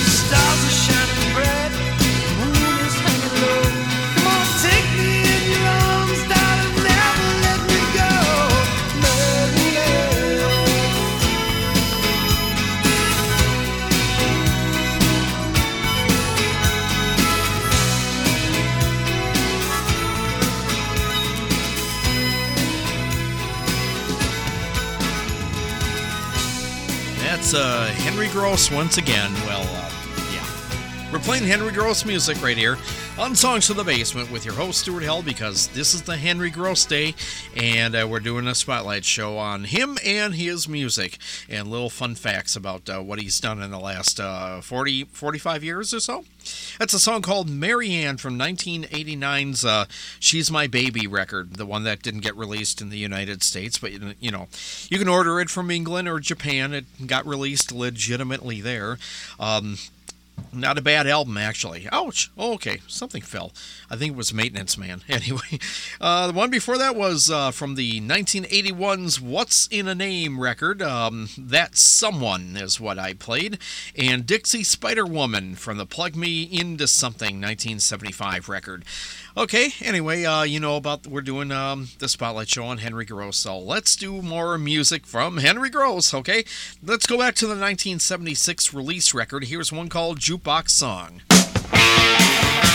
Stars are shining bright, the moon is hanging low. Come on, take me in your arms, darling, never let me go. Mary Ann, That's uh, Henry Gross once again. Well, uh, yeah. We're playing Henry Gross music right here on Songs from the Basement with your host, Stuart Held, because this is the Henry Gross Day, and uh, we're doing a spotlight show on him and his music, and little fun facts about uh, what he's done in the last uh, forty, forty-five years or so. That's a song called Mary Ann from nineteen eighty-nine's uh, She's My Baby record, the one that didn't get released in the United States, but, you know, you can order it from England or Japan. It got released legitimately there. Um, not a bad album, actually. Ouch. Oh, okay. Something fell. I think it was Maintenance Man. Anyway, uh, the one before that was uh, from the nineteen eighty-one's What's in a Name record. Um, that Someone is what I played. And Dixie Spider Woman from the Plug Me Into Something nineteen seventy-five record. Okay, anyway, uh, you know about, we're doing um, the Spotlight Show on Henry Gross, so let's do more music from Henry Gross, okay? Let's go back to the nineteen seventy-six release record. Here's one called Jukebox Song. Jukebox Song.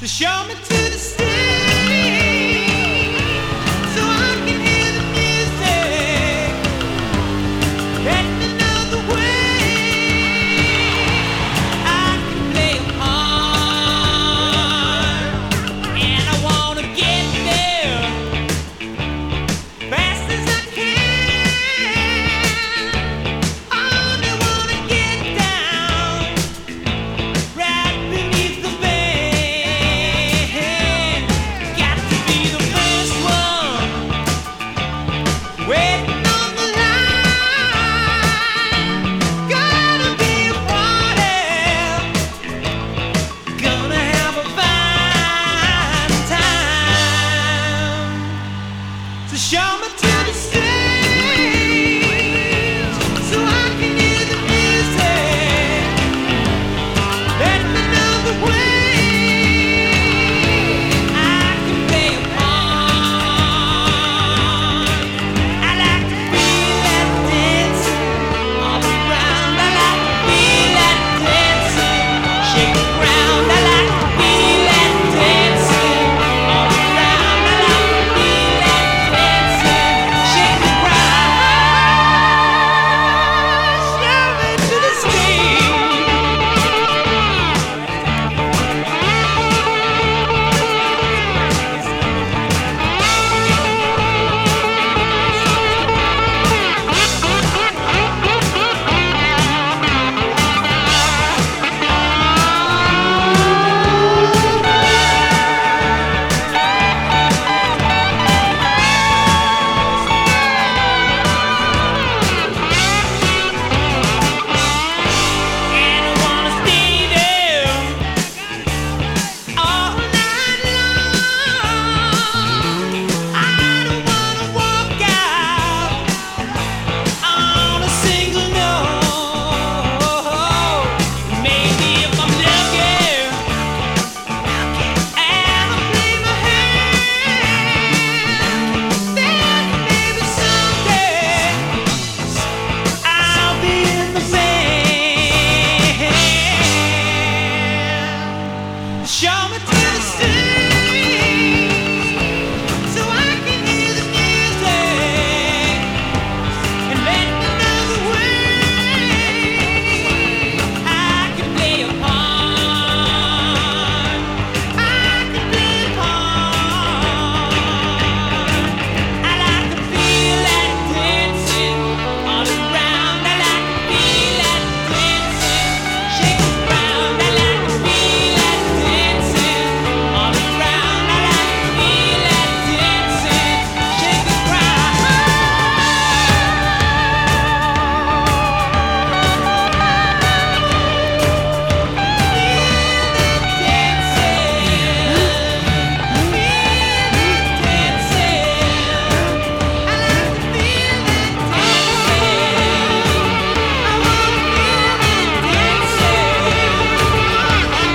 So show me to the sea, so I can hear the music. Let me know the way I can play hard, and I wanna get there fast as I can. I only wanna get down right beneath the bed. Got to be the first one waiting on the line. Gonna be a party, gonna have a fine time. So show me to the stage, so I can hear the music. Let me know the way I can play a part. I like to feel that dance all around. I like to feel that dancing, shake the ground. I like to feel that dancing all around. I like to feel that dancing, shake the ground. Show me to the stage. And I wanna stay there all night long. I don't wanna walk out on a single note.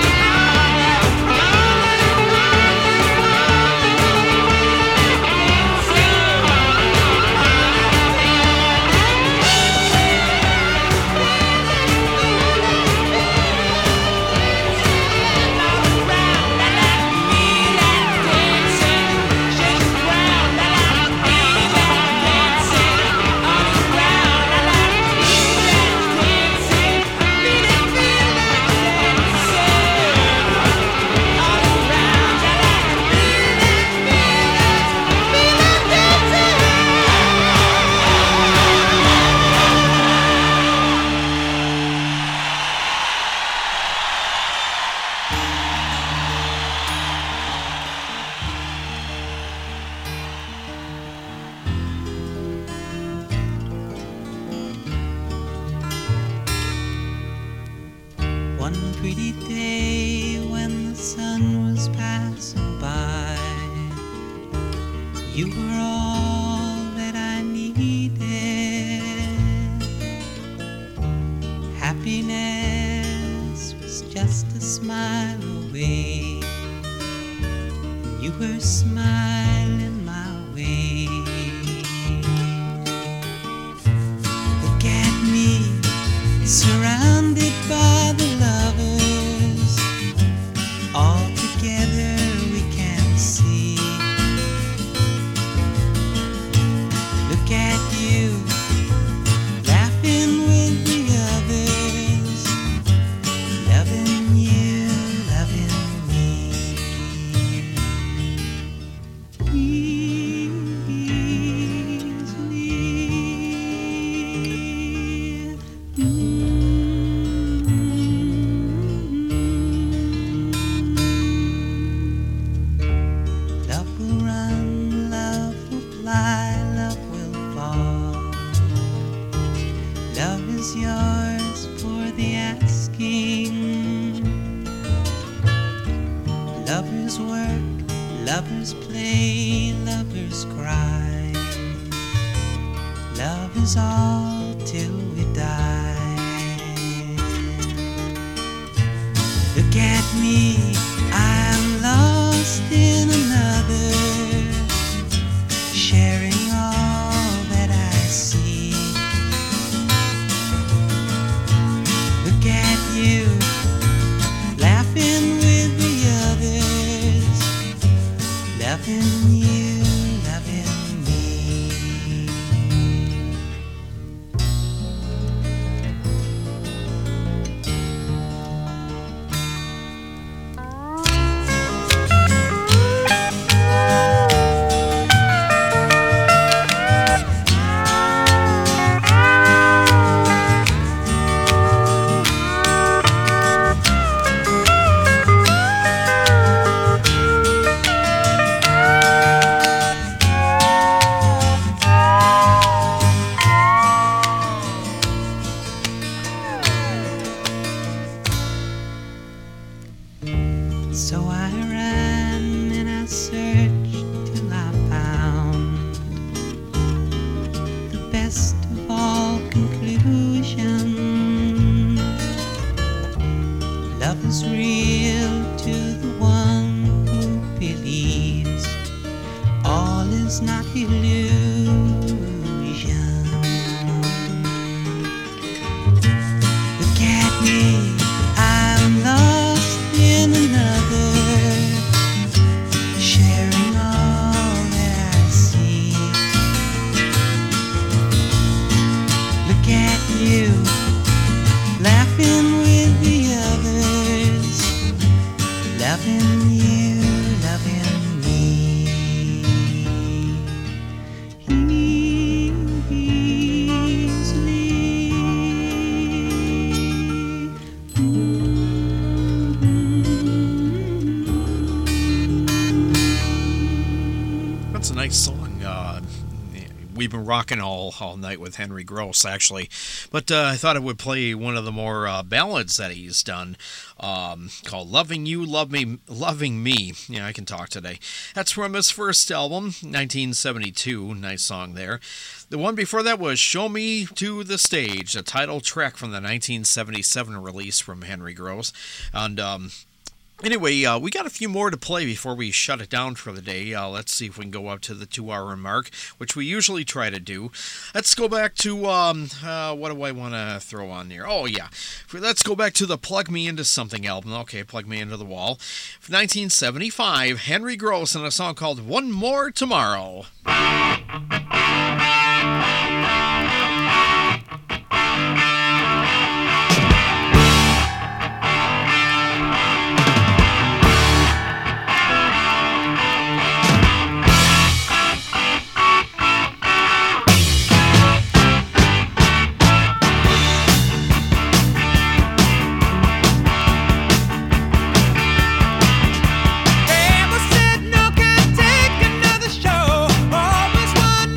Maybe if I'm lucky, and I play my hand, then maybe someday I'll be in the band. Show me to the stage, so I can hear the music, and let me know the way I can play a part. I can play a part. I like to feel that dancing all around. I like to feel that dancing, shake the ground. I like to feel that dancing all around. I like to feel that dancing, shake the ground. Feel that dancing. I like to feel that dancing. I want to feel that One pretty day when the sun was passing by, you were all that I needed. Happiness was just a smile away. You were smiling my way. Look at me, surrounded by the lovers all together. Lovers work, lovers play, lovers cry. Love is all till we die. Look at me, I'm lost in another, sharing all that I see. Look at you, laughing with the others, loving you, loving Rockin' all all night with Henry Gross, actually, but uh, I thought I would play one of the more uh, ballads that he's done, um, called "Loving You, Love Me, Loving Me." Yeah, I can talk today. That's from his first album, nineteen seventy-two. Nice song there. The one before that was "Show Me to the Stage," a title track from the nineteen seventy-seven release from Henry Gross, and. Um, Anyway, uh, we got a few more to play before we shut it down for the day. Uh, let's see if we can go up to the two-hour mark, which we usually try to do. Let's go back to, um, uh, what do I want to throw on there? Oh, yeah. Let's go back to the Plug Me Into Something album. Okay, Plug Me Into the Wall. From nineteen seventy-five, Henry Gross and a song called "One More Tomorrow." Never said no can take another show. Always one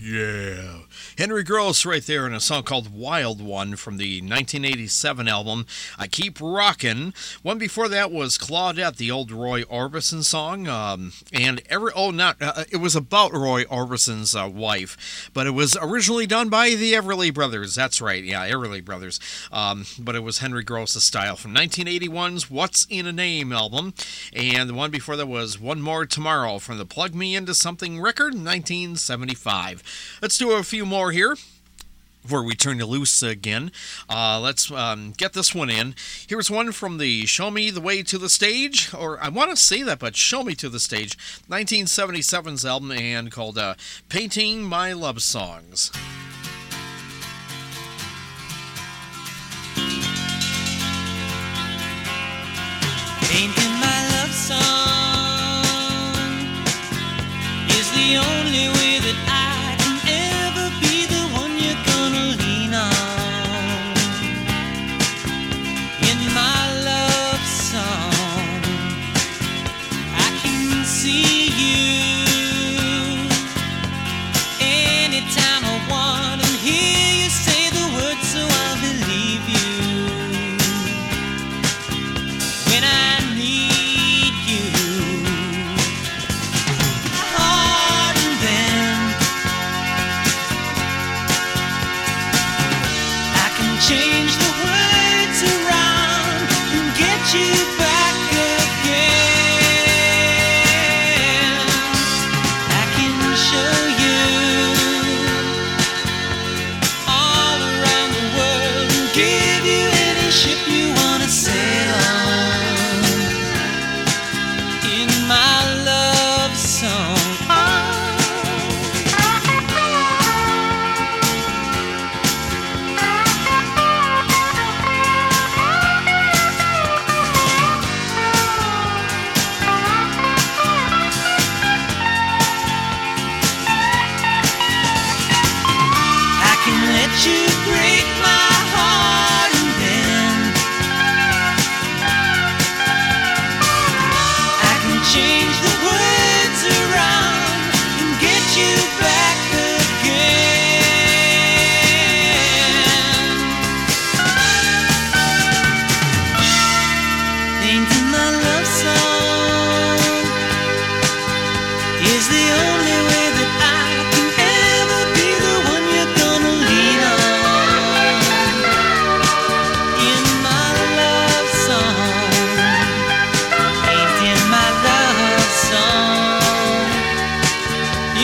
Yeah. Henry Gross right there in a song called Wild One from the nineteen eighty-seven album I Keep Rockin'. One before that was Claudette, the old Roy Orbison song. Um, and every oh, not uh, it was about Roy Orbison's uh, wife, but it was originally done by the Everly Brothers. That's right, yeah, Everly Brothers. Um, but it was Henry Gross's style from nineteen eighty-one's What's in a Name album. And the one before that was One More Tomorrow from the Plug Me Into Something record, nineteen seventy-five. Let's do a few more here before we turn you loose again. Uh, let's um, get this one in. Here's one from the Show Me the Way to the Stage, or I want to say that, but Show Me to the Stage, nineteen seventy-seven's album, and called uh, Painting My Love Songs. Painting my love song is the only way that I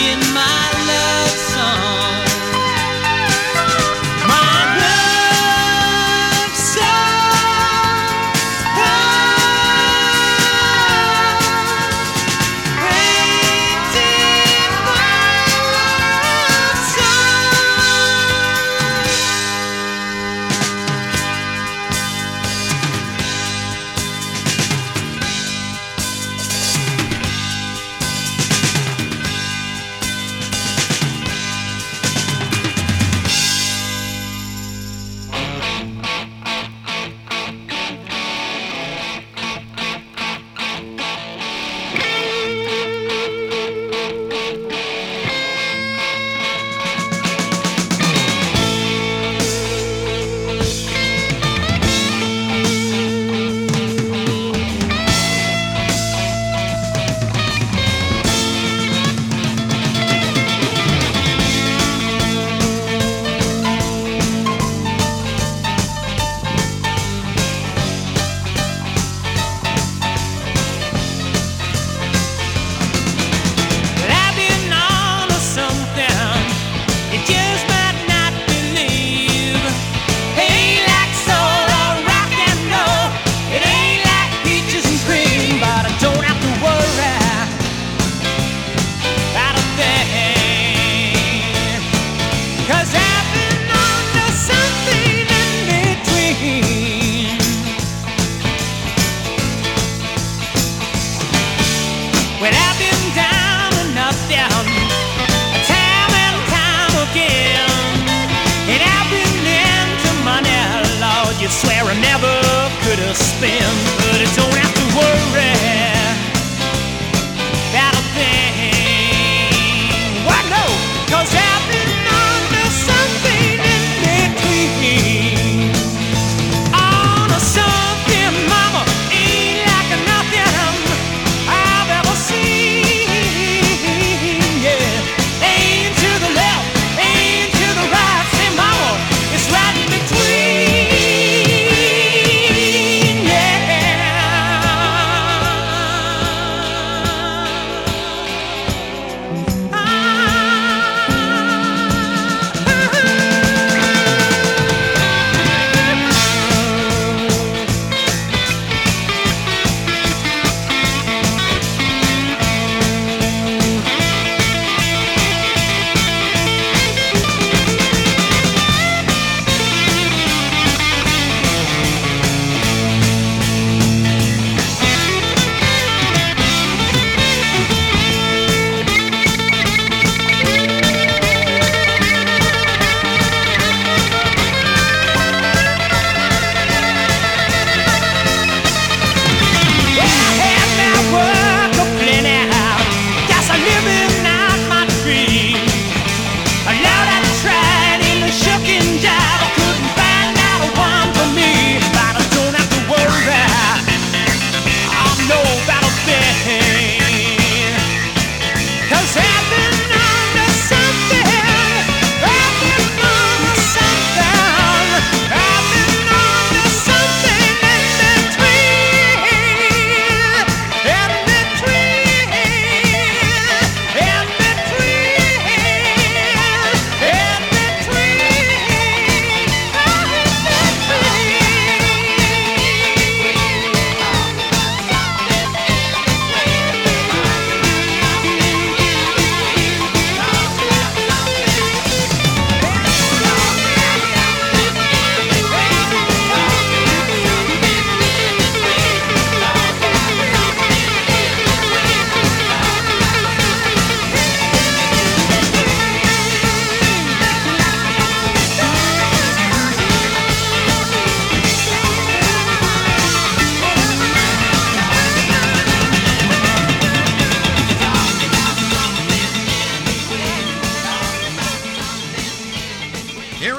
in my life.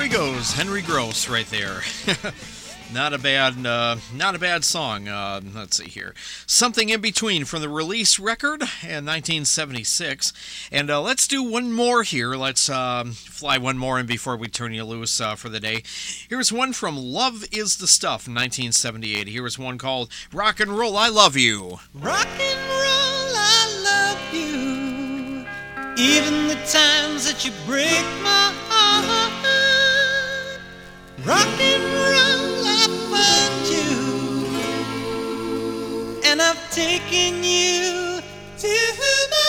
he goes, Henry Gross, right there. Not a bad, uh, not a bad song. Uh, let's see here, Something in Between from the Release record in nineteen seventy-six. And uh, let's do one more here. Let's um, fly one more in before we turn you loose uh, for the day. Here's one from Love Is the Stuff, nineteen seventy-eight. Here is one called Rock and Roll, I Love You. Rock and roll, I love you. Even the times that you break my heart. Rock and roll. You, and I've taken you to my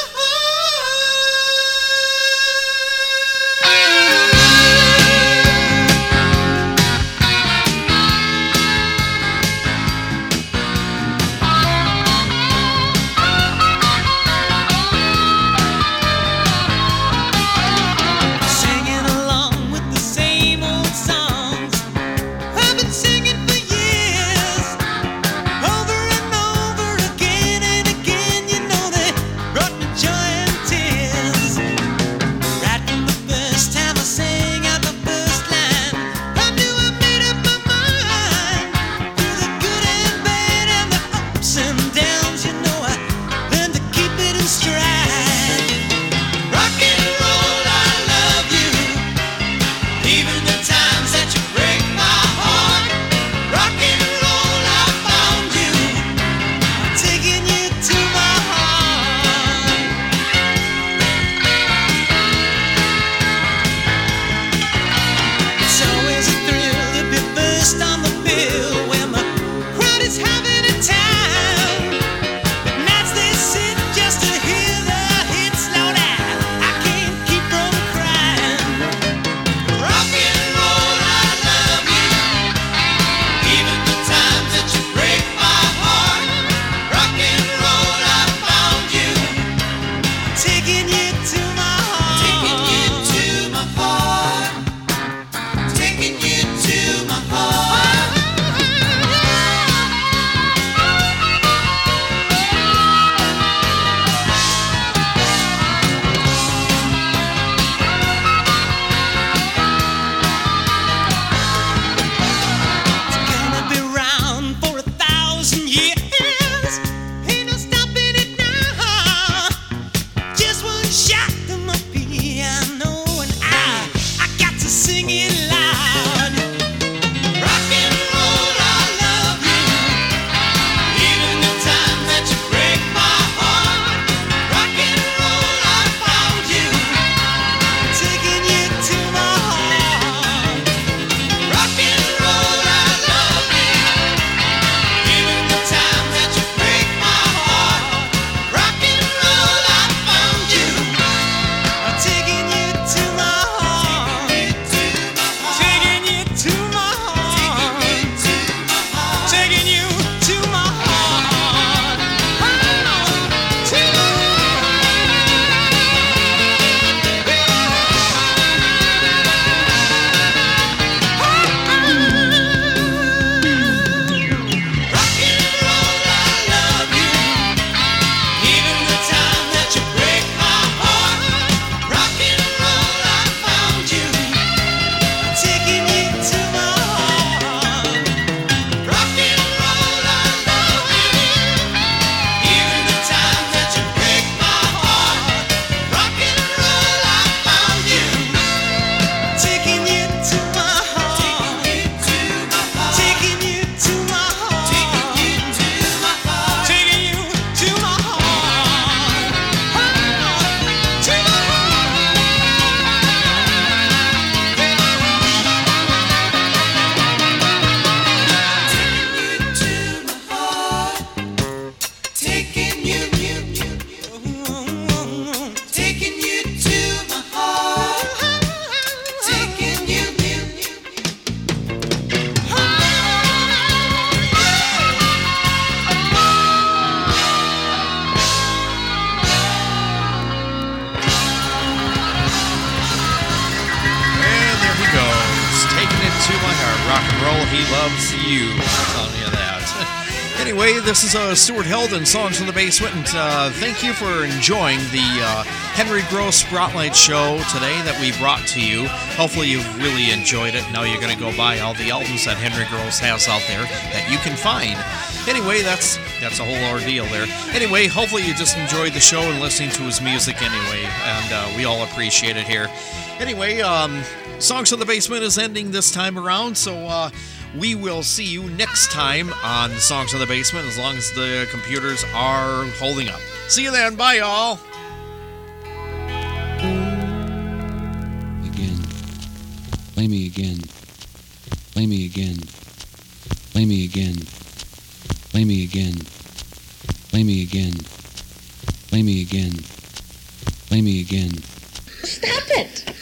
Anyway, this is uh, Stuart Held and Songs from the Basement. And, uh, thank you for enjoying the uh, Henry Gross Spotlight Show today that we brought to you. Hopefully you really enjoyed it. Now you're going to go buy all the albums that Henry Gross has out there that you can find. Anyway, that's that's a whole ordeal there. Anyway, hopefully you just enjoyed the show and listening to his music anyway. And uh, we all appreciate it here. Anyway, um, Songs from the Basement is ending this time around, so... Uh, We will see you next time on Songs from the Basement, as long as the computers are holding up. See you then. Bye, y'all. Again. Play me again. Play me again. Play me again. Play me again. Play me again. Play me again. Play me again. Stop it.